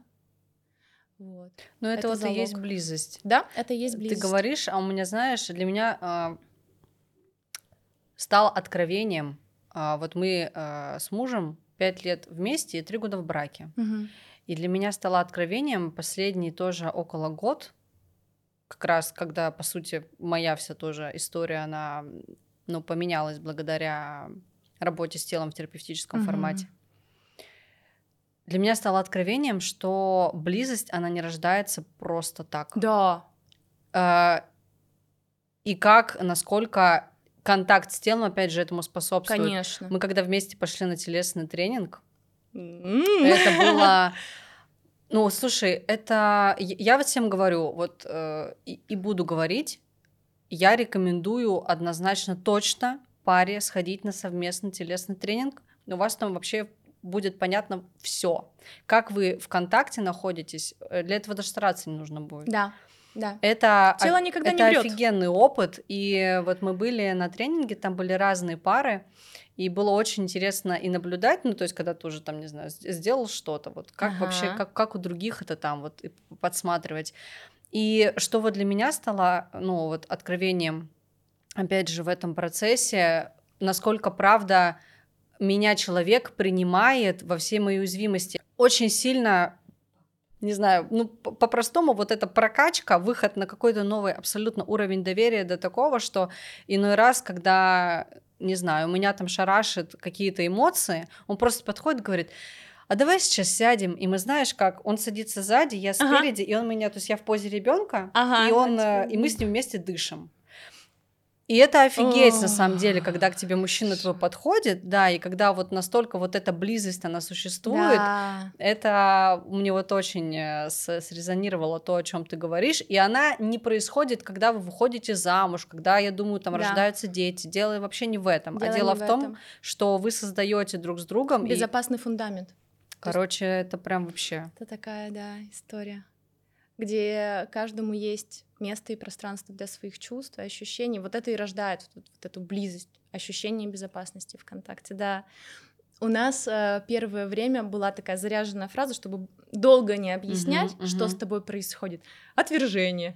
Вот. Но это вот залог. И есть близость. Да, это и есть близость. Ты говоришь, а у меня, знаешь, для меня стало откровением. Вот мы с мужем 5 лет вместе и 3 года в браке. Угу. И для меня стало откровением последний тоже около год, как раз когда, по сути, моя вся тоже история, она, ну, поменялась благодаря работе с телом в терапевтическом формате. Для меня стало откровением, что близость, она не рождается просто так. Да. И как, насколько контакт с телом, опять же, этому способствует. Конечно. Мы когда вместе пошли на телесный тренинг, это было... Ну, слушай, это... Я вот всем говорю, вот и буду говорить, я рекомендую однозначно точно паре сходить на совместный телесный тренинг. У вас там вообще... будет понятно все, как вы в контакте находитесь, для этого даже стараться не нужно будет. Да, да. Это, тело никогда не врет. Офигенный опыт, и вот мы были на тренинге, там были разные пары, и было очень интересно и наблюдать, ну, то есть, когда ты уже там, не знаю, сделал что-то, вот, как вообще, как у других это там, вот, и подсматривать. И что вот для меня стало, ну, вот, откровением, опять же, в этом процессе, насколько правда... меня человек принимает во всей моей уязвимости. Очень сильно, не знаю, ну, по-простому, вот эта прокачка, выход на какой-то новый абсолютно уровень доверия до такого, что иной раз, когда, не знаю, у меня там шарашит какие-то эмоции, он просто подходит и говорит... а давай сейчас сядем, и мы, знаешь, как он садится сзади, я спереди, и он меня, то есть я в позе ребенка, и мы с ним вместе дышим. И это офигеть, на самом деле, когда к тебе мужчина твой подходит, да, и когда вот настолько вот эта близость, она существует, да. Это мне вот очень срезонировало то, о чем ты говоришь, и она не происходит, когда вы выходите замуж, когда, я думаю, там рождаются дети, дело вообще не в этом, дело в том, что вы создаете друг с другом. Безопасный фундамент. Короче, это прям вообще. Это такая, да, история, где каждому есть место и пространство для своих чувств, ощущений. Вот это и рождает вот эту близость, ощущение безопасности в контакте. Да. У нас первое время была такая заряженная фраза, чтобы долго не объяснять, что с тобой происходит. Отвержение.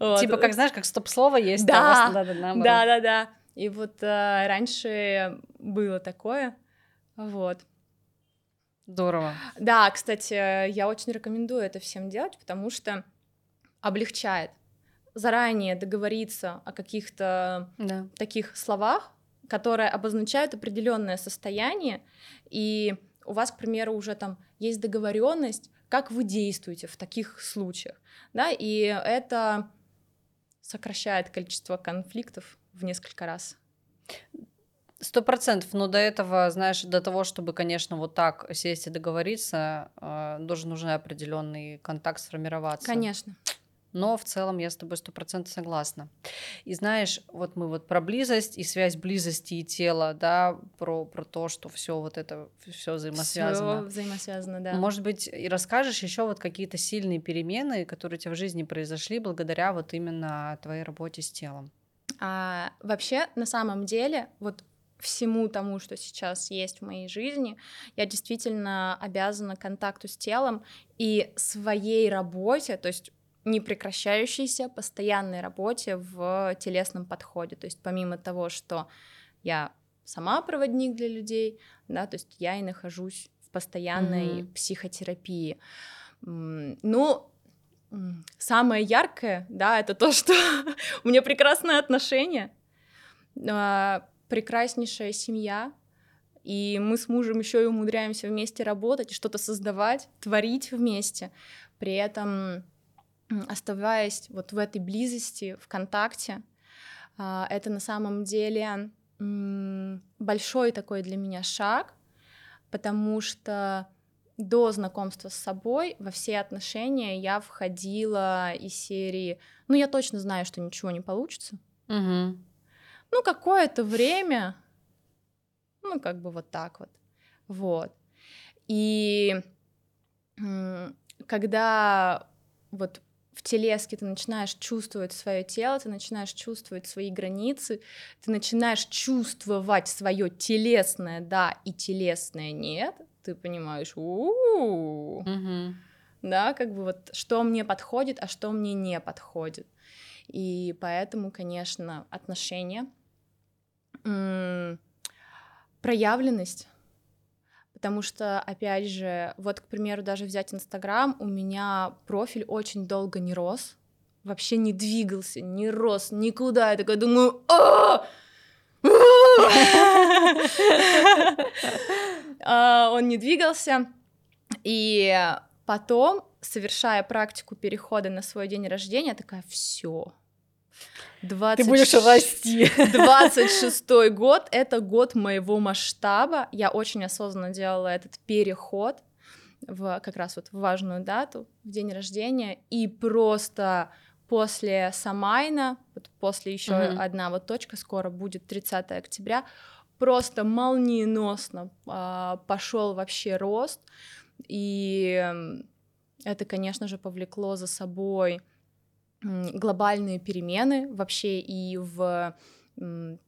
Вот. Типа, как, знаешь, как стоп-слово есть. Да, да. И вот раньше было такое. Вот. Здорово. Да, кстати, я очень рекомендую это всем делать, потому что облегчает. заранее договориться о каких-то таких словах, которые обозначают определенное состояние, и у вас, к примеру, уже там есть договоренность, как вы действуете в таких случаях, да, и это сокращает количество конфликтов в несколько раз. 100%, но до этого, знаешь, до того, чтобы, конечно, вот так сесть и договориться, должен уже определенный контакт сформироваться. Конечно. Но в целом я с тобой 100% согласна. И знаешь, вот мы вот про близость и связь близости и тела, да, про то, что все вот это, все взаимосвязано. Все взаимосвязано, да. Может быть, и расскажешь еще вот какие-то сильные перемены, которые у тебя в жизни произошли благодаря вот именно твоей работе с телом? Вообще, на самом деле, вот всему тому, что сейчас есть в моей жизни, я действительно обязана контакту с телом и своей работе, то есть непрекращающейся постоянной работе в телесном подходе. То есть помимо того, что я сама проводник для людей, да, то есть я и нахожусь в постоянной психотерапии. Ну, самое яркое, да, это то, что у меня прекрасные отношения, прекраснейшая семья, и мы с мужем еще и умудряемся вместе работать, что-то создавать, творить вместе, при этом оставаясь вот в этой близости, в контакте. Это на самом деле большой такой для меня шаг, потому что до знакомства с собой во все отношения я входила из серии «ну, я точно знаю, что ничего не получится». Угу. Ну, какое-то время, ну, как бы вот так вот. Вот. И когда вот в телеске ты начинаешь чувствовать свое тело, ты начинаешь чувствовать свои границы, ты начинаешь чувствовать свое телесное «да» и телесное «нет», ты понимаешь, да, как бы вот что мне подходит, а что мне не подходит. И поэтому, конечно, отношения, проявленность, потому что, опять же, вот, к примеру, даже взять Инстаграм, у меня профиль очень долго не рос, вообще не двигался, не рос никуда, я такая думаю, он не двигался, и потом, совершая практику перехода на свой день рождения, такая, все, 26-й год, это год моего масштаба, я очень осознанно делала этот переход в как раз вот важную дату, в день рождения, и просто после Самайна, вот после еще одна вот точка, скоро будет 30 октября, просто молниеносно пошел вообще рост, и это, конечно же, повлекло за собой глобальные перемены вообще и в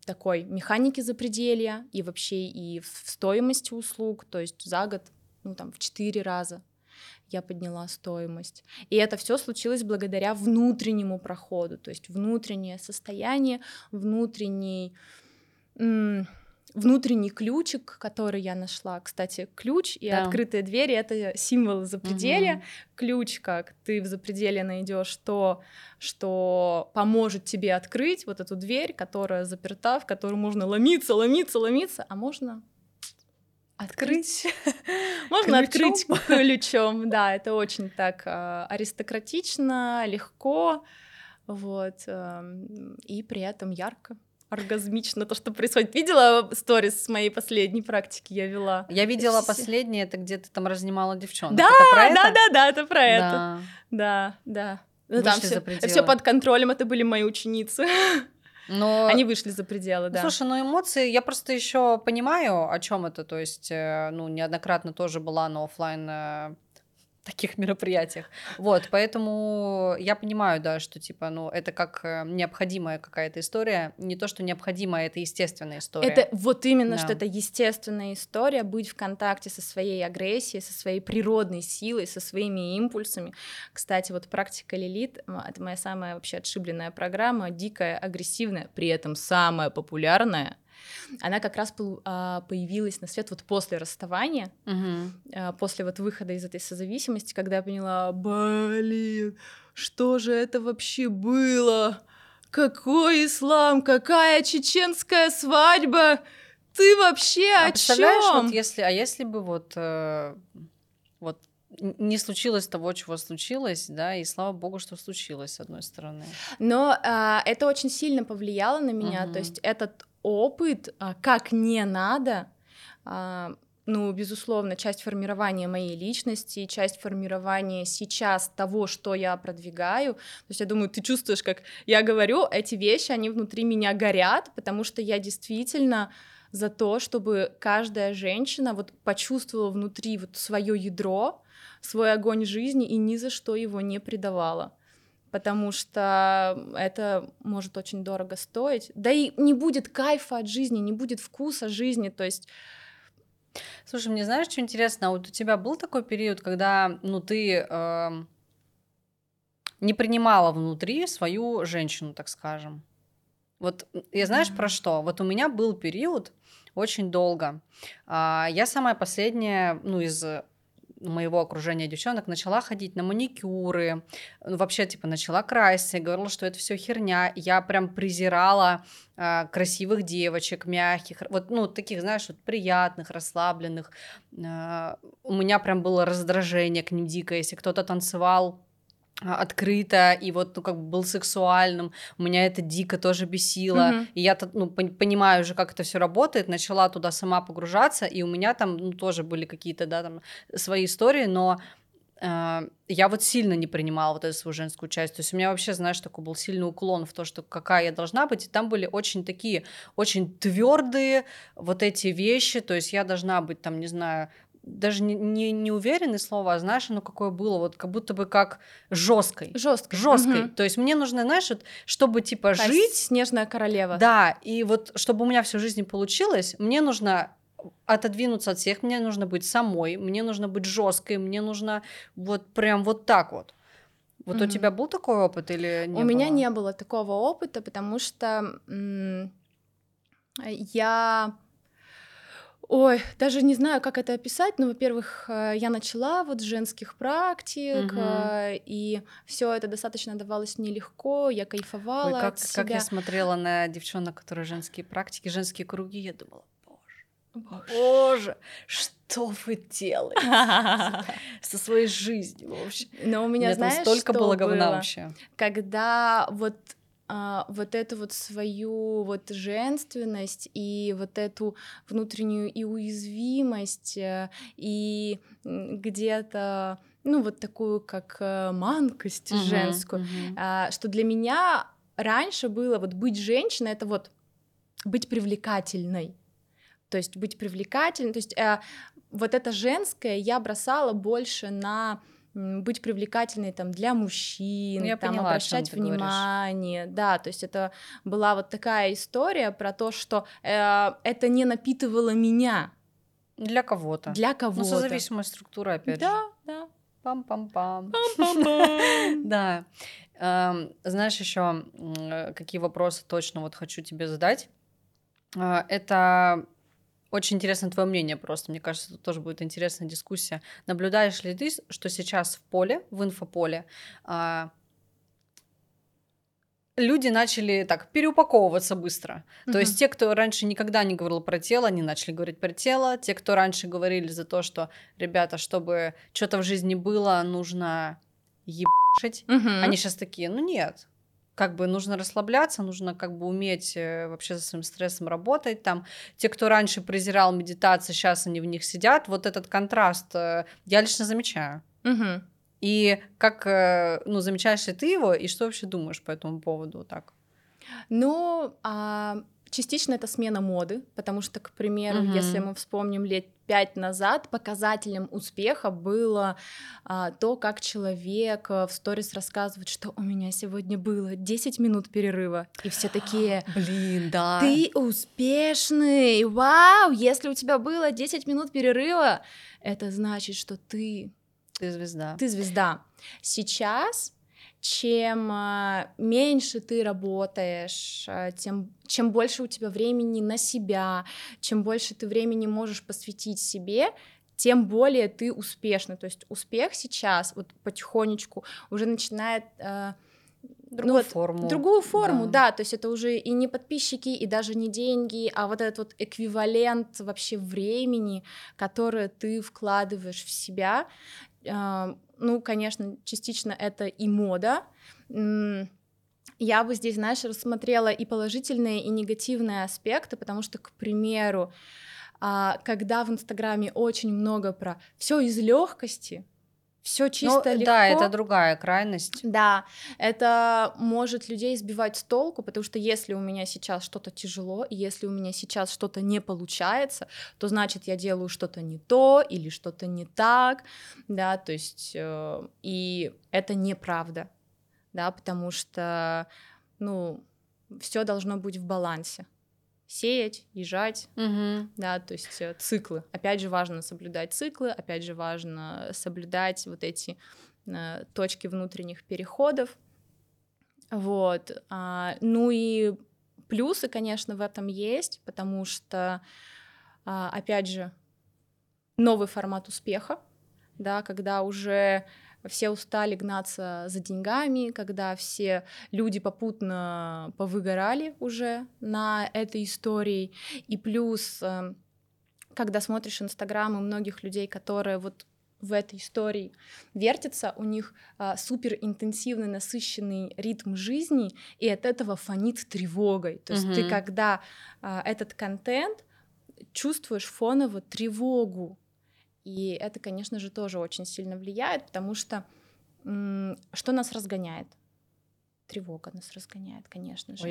такой механике запределья, и вообще и в стоимости услуг, то есть за год, ну, там, в 4 раза я подняла стоимость. И это все случилось благодаря внутреннему проходу, то есть внутреннее состояние, внутренний ключик, который я нашла. Кстати, ключ и открытые двери — это символ запределья. Ключ, как ты в запределье найдешь то, что поможет тебе открыть вот эту дверь, которая заперта, в которую можно ломиться, а можно открыть. Можно открыть ключом, да, это очень так аристократично, легко, вот, и при этом ярко. Оргазмично то, что происходит. Видела сторис с моей последней практики? Я вела. Я видела последнее, это где ты там разнимала девчонок. Да, это про это. Да. Ну, там все под контролем, это были мои ученицы. Но... Они вышли за пределы, да. Слушай, ну эмоции, я просто еще понимаю, о чем это. То есть, ну, неоднократно тоже была на офлайн таких мероприятиях, вот, поэтому я понимаю, да, что, типа, ну, это как необходимая какая-то история, не то, что необходимая, это естественная история. Это вот именно, что это естественная история, быть в контакте со своей агрессией, со своей природной силой, со своими импульсами. Кстати, вот практика Лилит, это моя самая вообще отшибленная программа, дикая, агрессивная, при этом самая популярная. Она как раз появилась на свет вот после расставания, после вот выхода из этой созависимости, когда я поняла, блин, Что же это вообще было? Какой ислам? Какая чеченская свадьба? Ты вообще о чём? Вот если бы вот не случилось того, чего случилось, да, и слава богу, что случилось, с одной стороны. Но это очень сильно повлияло на меня, то есть этот опыт, как не надо, ну, безусловно, часть формирования моей личности, часть формирования сейчас того, что я продвигаю. То есть я думаю, ты чувствуешь, как я говорю, эти вещи, они внутри меня горят, потому что я действительно за то, чтобы каждая женщина вот почувствовала внутри вот свое ядро, свой огонь жизни и ни за что его не предавала. Потому что это может очень дорого стоить. Да и не будет кайфа от жизни, не будет вкуса жизни, то есть... Слушай, мне знаешь, что интересно? Вот у тебя был такой период, когда ты не принимала внутри свою женщину, так скажем. Вот я знаешь про что? Вот у меня был период очень долго. Я самая последняя, из моего окружения девчонок начала ходить на маникюры, вообще начала краситься, говорила, что это все херня, я прям презирала красивых девочек, мягких, таких, знаешь, приятных, расслабленных, у меня прям было раздражение к ним дикое, если кто-то танцевал открыто и был сексуальным, меня это дико тоже бесило, и я понимаю уже, как это все работает, начала туда сама погружаться, и у меня там тоже были какие-то свои истории, но я сильно не принимала эту свою женскую часть, то есть у меня вообще, знаешь, такой был сильный уклон в то, что какая я должна быть, и там были очень такие, очень твердые эти вещи, то есть я должна быть там, не знаю, даже не уверенное слово, а знаешь, оно какое было, как будто бы как жёсткой. То есть мне нужно, знаешь, чтобы жить... Снежная королева. Да, и чтобы у меня всю жизнь получилось, мне нужно отодвинуться от всех, мне нужно быть самой, мне нужно быть жёсткой, мне нужно прям так. Вот у тебя был такой опыт или не было? У меня не было такого опыта, потому что я... Ой, даже не знаю, как это описать, но, во-первых, я начала с женских практик, и все это достаточно давалось мне легко, я кайфовала. Ой, от себя. Как я смотрела на девчонок, которые женские практики, женские круги, я думала, боже, что вы делаете со своей жизнью вообще? Но у меня, знаешь, столько было говна вообще. Когда вот эту свою женственность и эту внутреннюю и уязвимость, и где-то, такую, как манкость женскую, что для меня раньше было быть женщиной, это быть привлекательной, то есть быть привлекательной, то есть это женское я бросала больше на... быть привлекательной для мужчин, поняла, обращать внимание, да, то есть это была такая история про то, что это не напитывало меня. Для кого-то. Созависимая структура, опять же. Да. Пам-пам-пам. Да. Знаешь, еще какие вопросы точно хочу тебе задать? Это... Очень интересно твое мнение просто, мне кажется, тут тоже будет интересная дискуссия. Наблюдаешь ли ты, что сейчас в поле, в инфополе, люди начали переупаковываться быстро? То есть те, кто раньше никогда не говорил про тело, они начали говорить про тело. Те, кто раньше говорили за то, что, ребята, чтобы что-то в жизни было, нужно ебашить, они сейчас такие, нет. Нужно расслабляться, нужно уметь вообще со своим стрессом работать. Там, те, кто раньше презирал медитации, сейчас они в них сидят. Вот этот контраст я лично замечаю. И как, замечаешь ли ты его, и что вообще думаешь по этому поводу? Так? Частично это смена моды, потому что, к примеру, если мы вспомним лет 5 назад, показателем успеха было то, как человек в сторис рассказывает, что у меня сегодня было 10 минут перерыва, и все такие, да, ты успешный, вау, если у тебя было 10 минут перерыва, это значит, что ты звезда. Сейчас... Чем меньше ты работаешь, чем больше у тебя времени на себя, чем больше ты времени можешь посвятить себе, тем более ты успешна. То есть успех сейчас вот потихонечку уже начинает... Другую форму, да. То есть это уже и не подписчики, и даже не деньги, а вот этот вот эквивалент вообще времени, которое ты вкладываешь в себя. Ну, конечно, частично это и мода. Я бы здесь, знаешь, рассмотрела и положительные, и негативные аспекты, потому что, к примеру, когда в Инстаграме очень много про «всё из легкости», все чисто, легко. Да, это другая крайность. Да, это может людей сбивать с толку, потому что если у меня сейчас что-то тяжело, и если у меня сейчас что-то не получается, то значит я делаю что-то не то или что-то не так, да, то есть и это неправда, да, потому что, ну, все должно быть в балансе. Сеять, ежать, да, то есть циклы. Опять же важно соблюдать циклы, опять же важно соблюдать вот эти точки внутренних переходов, вот. Ну и плюсы, конечно, в этом есть, потому что, опять же, новый формат успеха, да, когда уже все устали гнаться за деньгами, когда все люди попутно повыгорали уже на этой истории. И плюс, когда смотришь Инстаграм и многих людей, которые вот в этой истории вертятся, у них суперинтенсивный, насыщенный ритм жизни, и от этого фонит тревогой. То есть ты, когда этот контент, чувствуешь фоново тревогу. И это, конечно же, тоже очень сильно влияет, потому что что нас разгоняет? Тревога нас разгоняет, конечно же.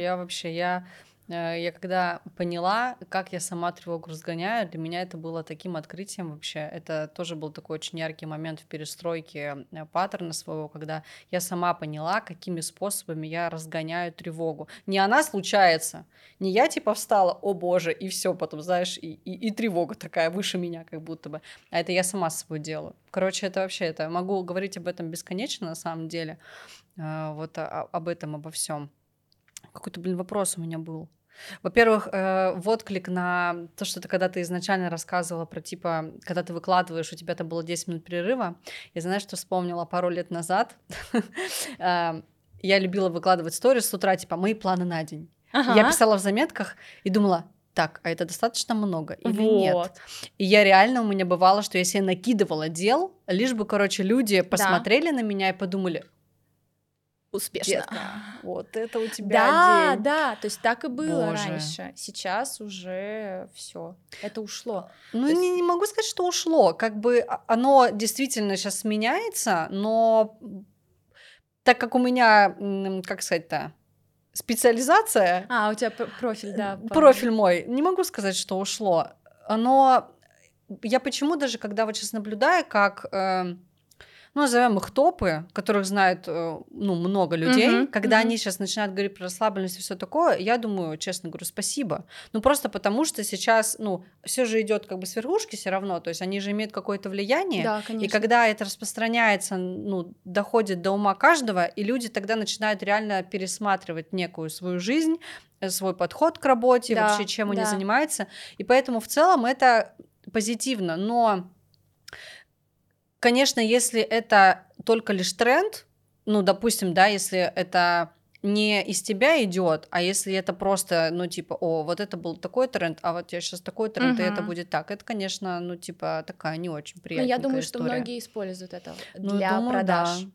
Я когда поняла, как я сама тревогу разгоняю, для меня это было таким открытием вообще. Это тоже был такой очень яркий момент в перестройке паттерна своего, когда я сама поняла, какими способами я разгоняю тревогу. Не она случается, не я типа встала, о боже, и все, потом, знаешь, и тревога такая выше меня как будто бы. А это я сама с собой делаю. Короче, это вообще, это могу говорить об этом бесконечно на самом деле, вот об этом, обо всем. Какой-то, вопрос у меня был. Во-первых, в отклик на то, что ты когда-то изначально рассказывала про, типа, когда ты выкладываешь, у тебя там было 10 минут перерыва. Я, знаешь, что вспомнила пару лет назад? Я любила выкладывать сторис с утра, типа, мои планы на день. Я писала в заметках и думала, так, а это достаточно много или нет? И я реально, у меня бывало, что я себе накидывала дел, лишь бы, короче, люди посмотрели на меня и подумали... Успешно. Детка, вот это у тебя день. Да, то есть так и было раньше. Сейчас уже все, это ушло. Не могу сказать, что ушло, как бы оно действительно сейчас меняется, но так как у меня, как сказать-то, специализация. У тебя профиль, да. Профиль мой, не могу сказать, что ушло. Я почему даже, когда вот сейчас наблюдаю, как... назовем их топы, которых знает много людей, когда они сейчас начинают говорить про расслабленность и все такое, я думаю, честно говорю, спасибо. Просто потому что сейчас, все же идет как бы с верхушки все равно, то есть они же имеют какое-то влияние, да, и когда это распространяется, доходит до ума каждого, и люди тогда начинают реально пересматривать некую свою жизнь, свой подход к работе, вообще чем они занимаются, и поэтому в целом это позитивно, но... Конечно, если это только лишь тренд, допустим, да, если это не из тебя идет, а если это просто, вот это был такой тренд, а вот я сейчас такой тренд, и это будет так, это, конечно, такая не очень приятная история. Я думаю, что многие используют это для продаж.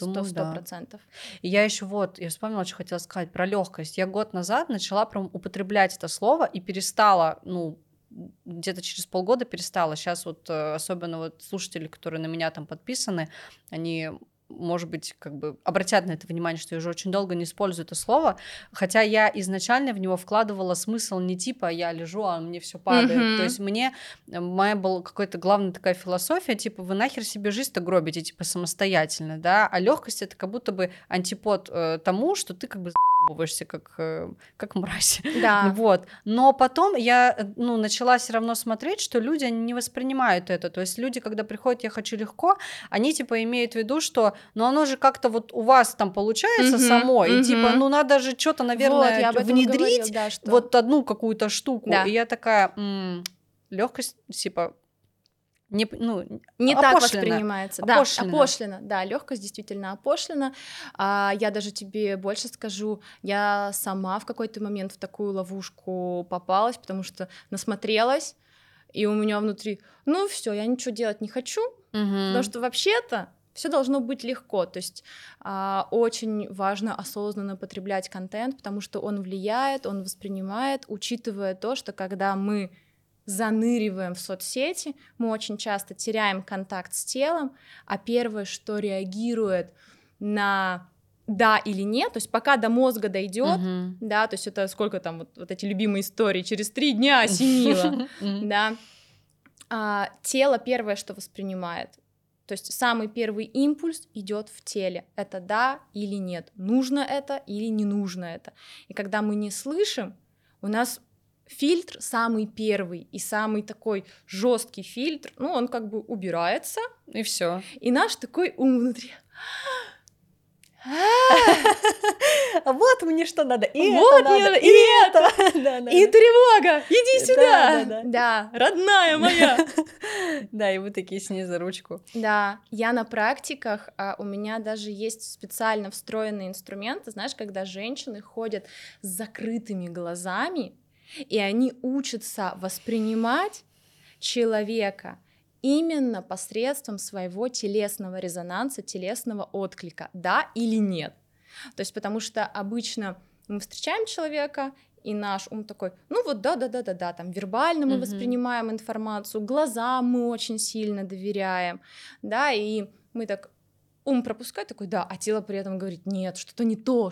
100%. Я еще я вспомнила, что хотела сказать про легкость. Я год назад начала прям употреблять это слово и перестала, где-то через полгода перестала. Сейчас вот особенно вот слушатели, которые на меня там подписаны, они, может быть, как бы обратят на это внимание, что я уже очень долго не использую это слово, хотя я изначально в него вкладывала смысл не типа я лежу, а мне все падает. То есть моя была какая-то главная такая философия, типа вы нахер себе жизнь-то гробите, типа самостоятельно, да, а легкость это как будто бы антипод тому, что ты как бы бываешься как мразь. Да. Вот. Но потом я начала все равно смотреть, что люди они не воспринимают это. То есть люди, когда приходят «я хочу легко», они типа имеют в виду, что оно же как-то вот у вас там получается само, и типа надо же что-то, наверное, внедрить, говорила, да, что... вот одну какую-то штуку. Да. И я такая, легкость типа... не так воспринимается. Да, опошлено. Да, легкость действительно опошлена. Я даже тебе больше скажу, я сама в какой-то момент в такую ловушку попалась, потому что насмотрелась, и у меня внутри, ну все, я ничего делать не хочу, потому что вообще-то все должно быть легко, то есть очень важно осознанно потреблять контент, потому что он влияет, он воспринимает, учитывая то, что когда мы заныриваем в соцсети, мы очень часто теряем контакт с телом, а первое, что реагирует на да или нет, то есть пока до мозга дойдет, да, то есть это сколько там вот эти любимые истории, через 3 дня осенило, да, тело первое, что воспринимает, то есть самый первый импульс идет в теле, это да или нет, нужно это или не нужно это, и когда мы не слышим, у нас фильтр самый первый и самый такой жесткий фильтр, ну он как бы убирается и все. И наш такой ум внутри. Вот мне что надо, и вот это надо, и это, и тревога, иди сюда, да, родная моя. Да, и вы такие с ней за ручку. Да, я на практиках, у меня даже есть специально встроенные инструменты, знаешь, когда женщины ходят с закрытыми глазами, и они учатся воспринимать человека именно посредством своего телесного резонанса, телесного отклика, да или нет. То есть потому что обычно мы встречаем человека, и наш ум такой, ну вот да-да-да-да-да, там вербально мы воспринимаем информацию, глазам мы очень сильно доверяем, да, и мы так... Ум пропускает такой, да, а тело при этом говорит, нет, что-то не то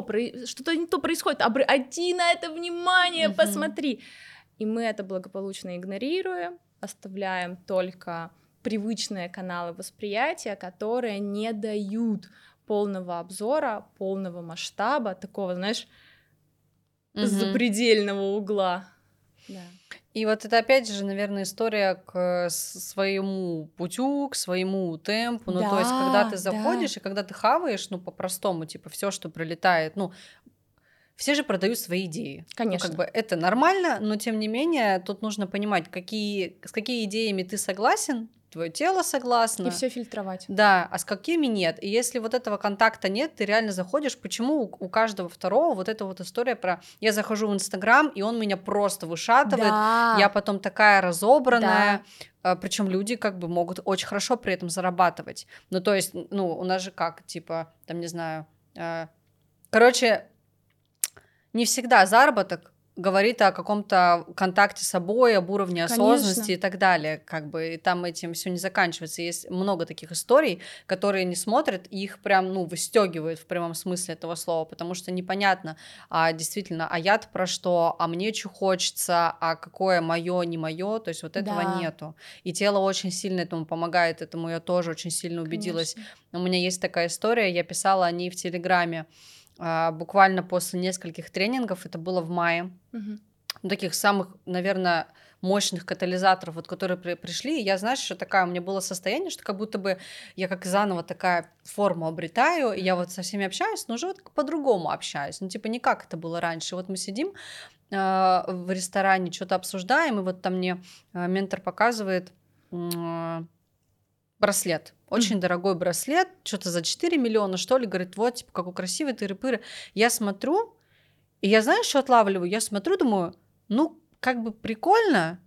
происходит, обрати на это внимание, посмотри. И мы это благополучно игнорируем, оставляем только привычные каналы восприятия, которые не дают полного обзора, полного масштаба, такого, знаешь, запредельного угла. Да. И вот это опять же, наверное, история к своему путю, к своему темпу, ну да, то есть когда ты заходишь и когда ты хаваешь, ну по-простому, типа все, что прилетает, ну все же продают свои идеи. Конечно. Ну, как бы это нормально, но тем не менее тут нужно понимать, с какими идеями ты согласен, твое тело согласно. И все фильтровать. Да, а с какими нет. И если вот этого контакта нет, ты реально заходишь. Почему у каждого второго вот эта вот история про «я захожу в Инстаграм, и он меня просто вышатывает», да. Я потом такая разобранная. Да. Причем люди как бы могут очень хорошо при этом зарабатывать. Ну, то есть, ну, у нас же как, типа, там, не знаю... Короче, не всегда заработок говорит о каком-то контакте с собой, об уровне осознанности. Конечно. И так далее, как бы, и там этим все не заканчивается. Есть много таких историй, которые не смотрят, и их прям, ну, выстегивают в прямом смысле этого слова, потому что непонятно, действительно, а я-то про что, а мне что хочется, а какое мое, не мое, то есть вот этого нету. И тело очень сильно этому помогает, этому я тоже очень сильно убедилась. Конечно. У меня есть такая история, я писала о ней в Телеграме, буквально после нескольких тренингов, это было в мае, таких самых, наверное, мощных катализаторов, вот, которые пришли, и я, знаешь, что такая, у меня было состояние, что как будто бы я как заново такая форму обретаю, и я вот со всеми общаюсь, но уже вот по-другому общаюсь, ну, типа, не как это было раньше, вот мы сидим в ресторане, что-то обсуждаем, и вот там мне ментор показывает браслет, очень дорогой браслет, что-то за 4 миллиона, что ли, говорит, вот, типа, какой красивый, тыры-пыры. Я смотрю, и я, знаешь, что отлавливаю? Я смотрю, думаю, ну, как бы прикольно,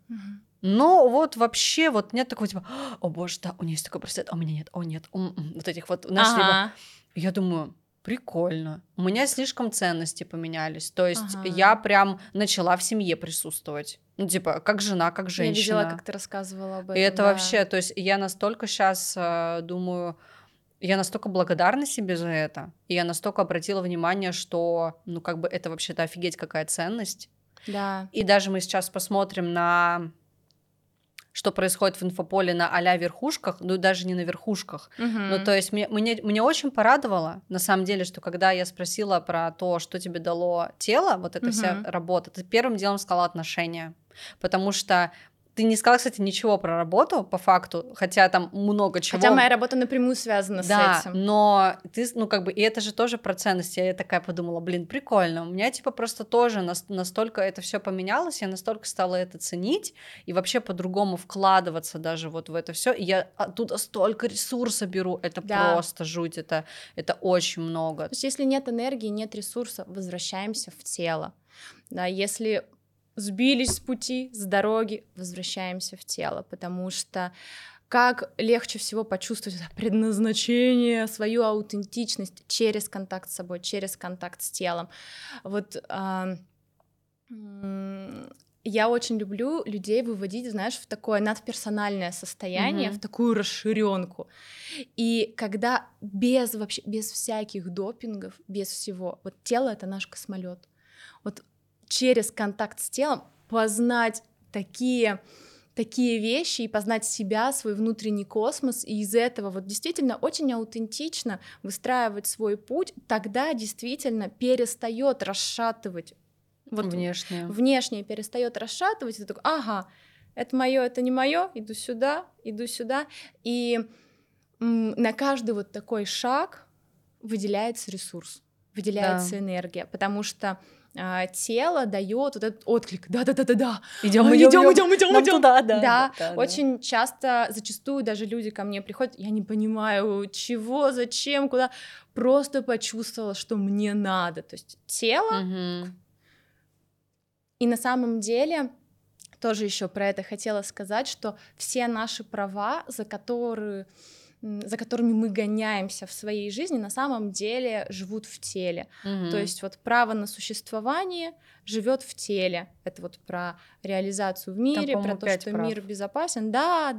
но вот вообще вот нет такого, типа, о боже, да, у нее есть такой браслет, а у меня нет, о нет, вот этих вот, знаешь, либо... Я думаю... Прикольно. У меня слишком ценности поменялись. То есть я прям начала в семье присутствовать. Ну, типа, как жена, как женщина. Я видела, как ты рассказывала об этом. И это вообще, то есть я настолько сейчас думаю, я настолько благодарна себе за это. И я настолько обратила внимание, что, ну, как бы это вообще-то офигеть какая ценность. Да. И даже мы сейчас посмотрим на... что происходит в инфополе на а-ля верхушках, ну, даже не на верхушках. Ну, то есть меня очень порадовало, на самом деле, что когда я спросила про то, что тебе дало тело, вот эта вся работа, ты первым делом сказала отношения, потому что Ты не сказала, кстати, ничего про работу, по факту, хотя там много чего. Хотя моя работа напрямую связана с этим. Да, но ты, ну, как бы, и это же тоже про ценности. Я такая подумала, блин, прикольно. У меня, типа, просто тоже настолько это все поменялось, я настолько стала это ценить и вообще по-другому вкладываться даже вот в это все. И я оттуда столько ресурса беру, это просто жуть, это очень много. То есть если нет энергии, нет ресурса, возвращаемся в тело. Да, если... сбились с пути, с дороги, возвращаемся в тело, потому что как легче всего почувствовать предназначение, свою аутентичность через контакт с собой, через контакт с телом. Вот я очень люблю людей выводить, знаешь, в такое надперсональное состояние, в такую расширенку. И когда без вообще, без всяких допингов, без всего, вот тело — это наш космолет. Вот через контакт с телом познать такие вещи и познать себя, свой внутренний космос, и из этого вот действительно очень аутентично выстраивать свой путь, тогда действительно перестает расшатывать вот внешнее перестает расшатывать, и ты такой, ага, это мое, это не мое, иду сюда, и на каждый вот такой шаг выделяется ресурс, выделяется энергия, потому что тело дает вот этот отклик. Да. Идем. Да. Очень часто, зачастую даже люди ко мне приходят, я не понимаю, чего, зачем, куда. Просто почувствовала, что мне надо. То есть тело. И на самом деле тоже еще про это хотела сказать, что все наши права, за которыми мы гоняемся в своей жизни, на самом деле живут в теле. То есть вот право на существование живет в теле. Это вот про реализацию в мире, там, про то, что мир безопасен. Да.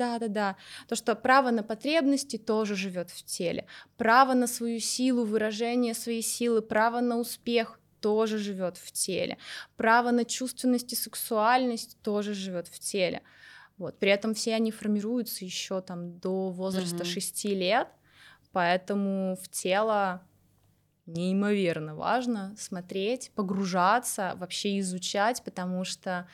То, что право на потребности тоже живет в теле. Право на свою силу, выражение своей силы, право на успех тоже живет в теле. Право на чувственность и сексуальность тоже живет в теле. Вот. При этом все они формируются еще там до возраста 6 лет, поэтому в тело неимоверно важно смотреть, погружаться, вообще изучать, потому что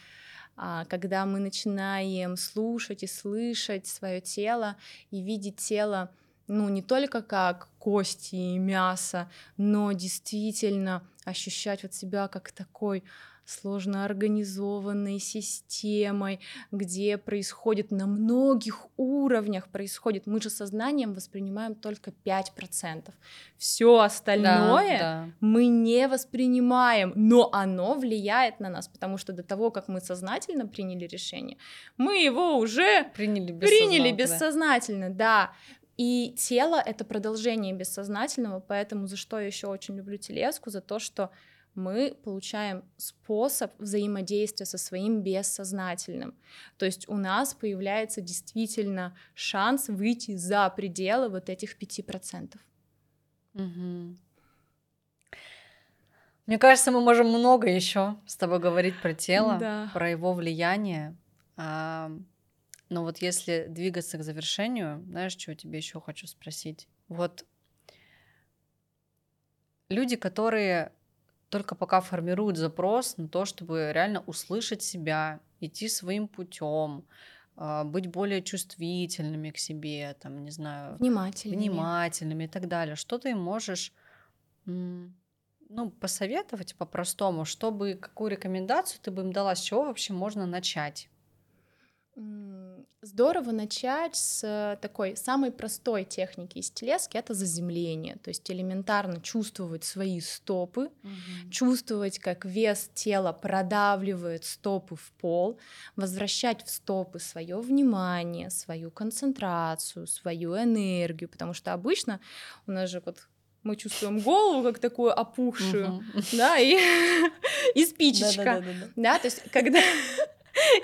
когда мы начинаем слушать и слышать свое тело и видеть тело, ну, не только как кости и мясо, но действительно ощущать вот себя как такой сложно организованной системой, где происходит на многих уровнях, мы же сознанием воспринимаем только 5%. Все остальное мы не воспринимаем, но оно влияет на нас, потому что до того, как мы сознательно приняли решение, мы его уже приняли бессознательно, да. И тело — это продолжение бессознательного, поэтому за что я еще очень люблю телеску, за то, что мы получаем способ взаимодействия со своим бессознательным. То есть у нас появляется действительно шанс выйти за пределы вот этих 5%. Мне кажется, мы можем много еще с тобой говорить про тело, про его влияние. Но вот если двигаться к завершению, знаешь, чего тебе еще хочу спросить? Вот люди, которые только пока формируют запрос на то, чтобы реально услышать себя, идти своим путем, быть более чувствительными к себе, там, не знаю, внимательными и так далее. Что ты можешь, посоветовать по-простому, чтобы какую рекомендацию ты бы им дала, с чего вообще можно начать? Здорово начать с такой самой простой техники из телески, это заземление, то есть элементарно чувствовать свои стопы, чувствовать, как вес тела продавливает стопы в пол, возвращать в стопы свое внимание, свою концентрацию, свою энергию, потому что обычно у нас же вот мы чувствуем голову как такую опухшую, да, и спичечка, да, то есть когда...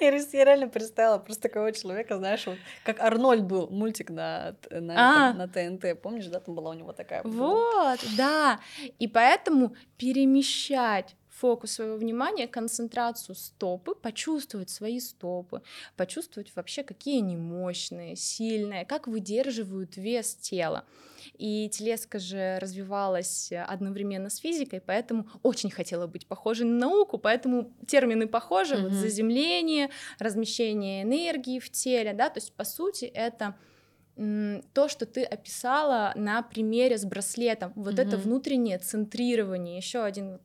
Я реально представила просто такого человека, знаешь, вот, как Арнольд был, мультик на ТНТ, помнишь, да, там была у него такая? Вот, да, и поэтому перемещать фокус своего внимания, концентрацию стопы, почувствовать свои стопы, почувствовать вообще, какие они мощные, сильные, как выдерживают вес тела. И телеска же развивалась одновременно с физикой, поэтому очень хотела быть похожей на науку, поэтому термины похожи, вот заземление, размещение энергии в теле, да, то есть по сути это то, что ты описала на примере с браслетом, вот это внутреннее центрирование, еще один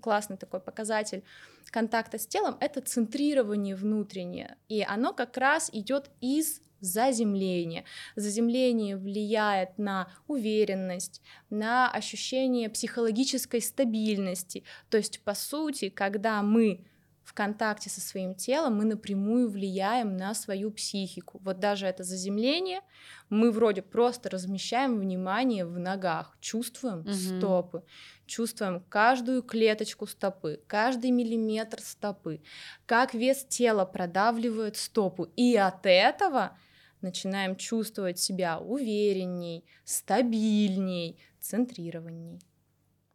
классный такой показатель контакта с телом, это центрирование внутреннее, и оно как раз идет из заземления. Заземление влияет на уверенность, на ощущение психологической стабильности, то есть по сути, когда мы в контакте со своим телом, мы напрямую влияем на свою психику. Вот даже это заземление, мы вроде просто размещаем внимание в ногах, чувствуем стопы, чувствуем каждую клеточку стопы, каждый миллиметр стопы, как вес тела продавливает стопу, и от этого начинаем чувствовать себя уверенней, стабильней, центрированней.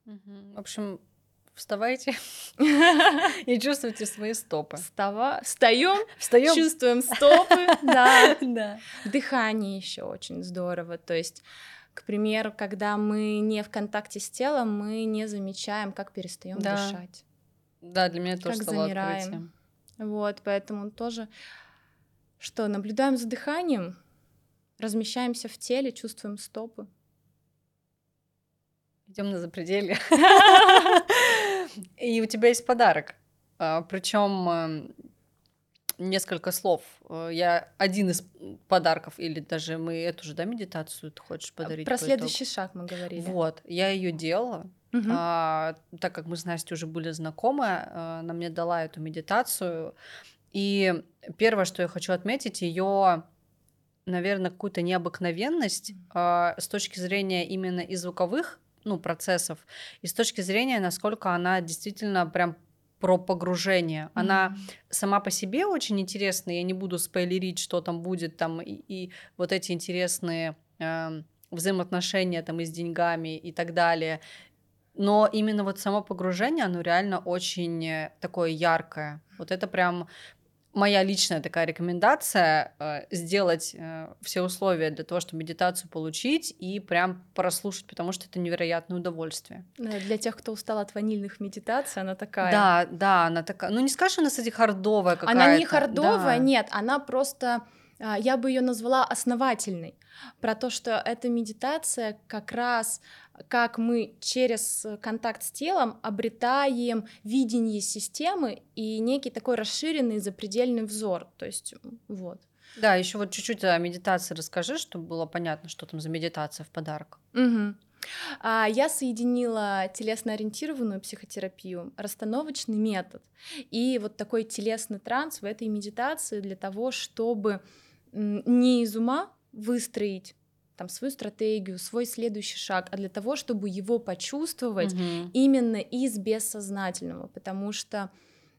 В общем, вставайте и чувствуйте свои стопы. Встаём, чувствуем стопы, да. Дыхание еще очень здорово. То есть, к примеру, когда мы не в контакте с телом, мы не замечаем, как перестаем дышать. Да, для меня это тоже стало открытием. Вот, поэтому тоже, что наблюдаем за дыханием, размещаемся в теле, чувствуем стопы. Идем на запределье. И у тебя есть подарок. Причем несколько слов. Я один из подарков, или даже мы эту же, да, медитацию ты хочешь подарить? Про следующий шаг мы говорили. Вот, я ее делала. Так как мы с Настей уже были знакомы, она мне дала эту медитацию. И первое, что я хочу отметить, ее, наверное, какую-то необыкновенность с точки зрения именно и звуковых, ну, процессов, и с точки зрения, насколько она действительно прям про погружение. Она сама по себе очень интересная, я не буду спойлерить, что там будет, там и вот эти интересные взаимоотношения там и с деньгами и так далее, но именно вот само погружение, оно реально очень такое яркое. Вот это прям моя личная такая рекомендация сделать все условия для того, чтобы медитацию получить и прям прослушать, потому что это невероятное удовольствие. Для тех, кто устал от ванильных медитаций, она такая. Да, она такая. Ну не скажешь, она, кстати, хардовая какая-то. Она не хардовая, да. Нет, она просто, я бы ее назвала основательной. Про то, что эта медитация как раз, как мы через контакт с телом обретаем видение системы и некий такой расширенный запредельный взор, то есть вот. Да, еще вот чуть-чуть о медитации расскажи, чтобы было понятно, что там за медитация в подарок. Я соединила телесно-ориентированную психотерапию, расстановочный метод и вот такой телесный транс в этой медитации для того, чтобы не из ума выстроить там свою стратегию, свой следующий шаг, а для того, чтобы его почувствовать именно из бессознательного, потому что,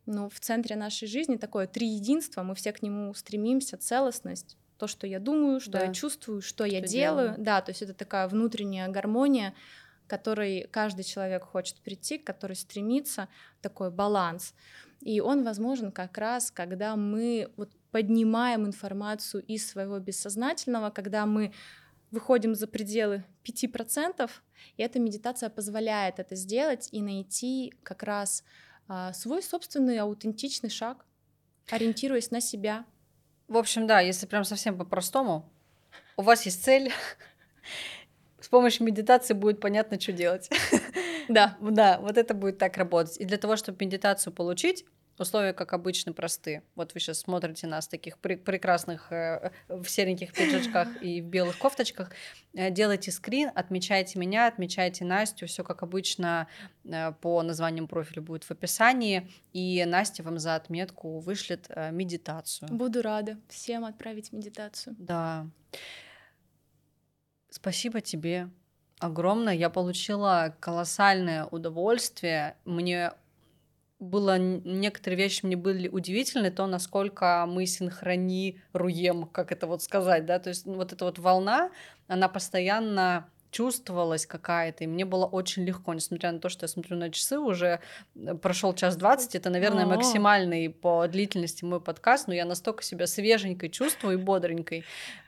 ну, в центре нашей жизни такое триединство, мы все к нему стремимся, целостность, то, что я думаю, что я чувствую, что я делаю, да, то есть это такая внутренняя гармония, к которой каждый человек хочет прийти, к которой стремится, такой баланс, и он возможен как раз, когда мы вот поднимаем информацию из своего бессознательного, когда мы выходим за пределы 5%, и эта медитация позволяет это сделать и найти как раз свой собственный аутентичный шаг, ориентируясь на себя. В общем, да, если прям совсем по-простому, у вас есть цель, с помощью медитации будет понятно, что делать. Да, вот это будет так работать. И для того, чтобы медитацию получить, условия, как обычно, просты. Вот вы сейчас смотрите нас таких прекрасных в сереньких пиджачках и в белых кофточках. Делайте скрин, отмечайте меня, отмечайте Настю. Все как обычно по названиям профиля будет в описании. И Настя вам за отметку вышлет медитацию. Буду рада всем отправить медитацию. Да. Спасибо тебе огромное. Я получила колоссальное удовольствие. Мне было, некоторые вещи мне были удивительны, то, насколько мы синхронируем, как это вот сказать, да, то есть вот эта вот волна, она постоянно чувствовалась какая-то, и мне было очень легко, несмотря на то, что я смотрю на часы, уже прошел 1:20, это, наверное, максимальный по длительности мой подкаст, но я настолько себя свеженькой чувствую и бодренькой,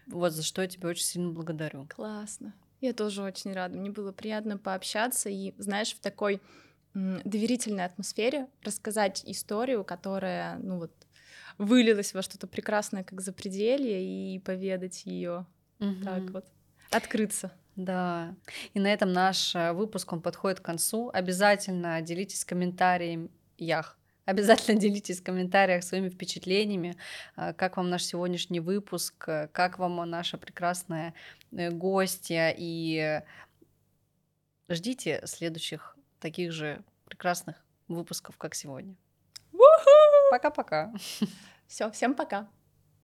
вот за что я тебя очень сильно благодарю. Классно, я тоже очень рада, мне было приятно пообщаться и, знаешь, в такой доверительной атмосфере рассказать историю, которая, ну вот, вылилась во что-то прекрасное, как «Запределье», и поведать ее так вот, открыться. Да, и на этом наш выпуск, он подходит к концу. Обязательно делитесь комментариями, обязательно делитесь в комментариях своими впечатлениями, как вам наш сегодняшний выпуск, как вам наша прекрасная гостья, и ждите следующих таких же прекрасных выпусков, как сегодня. Пока-пока. Всё, всем пока.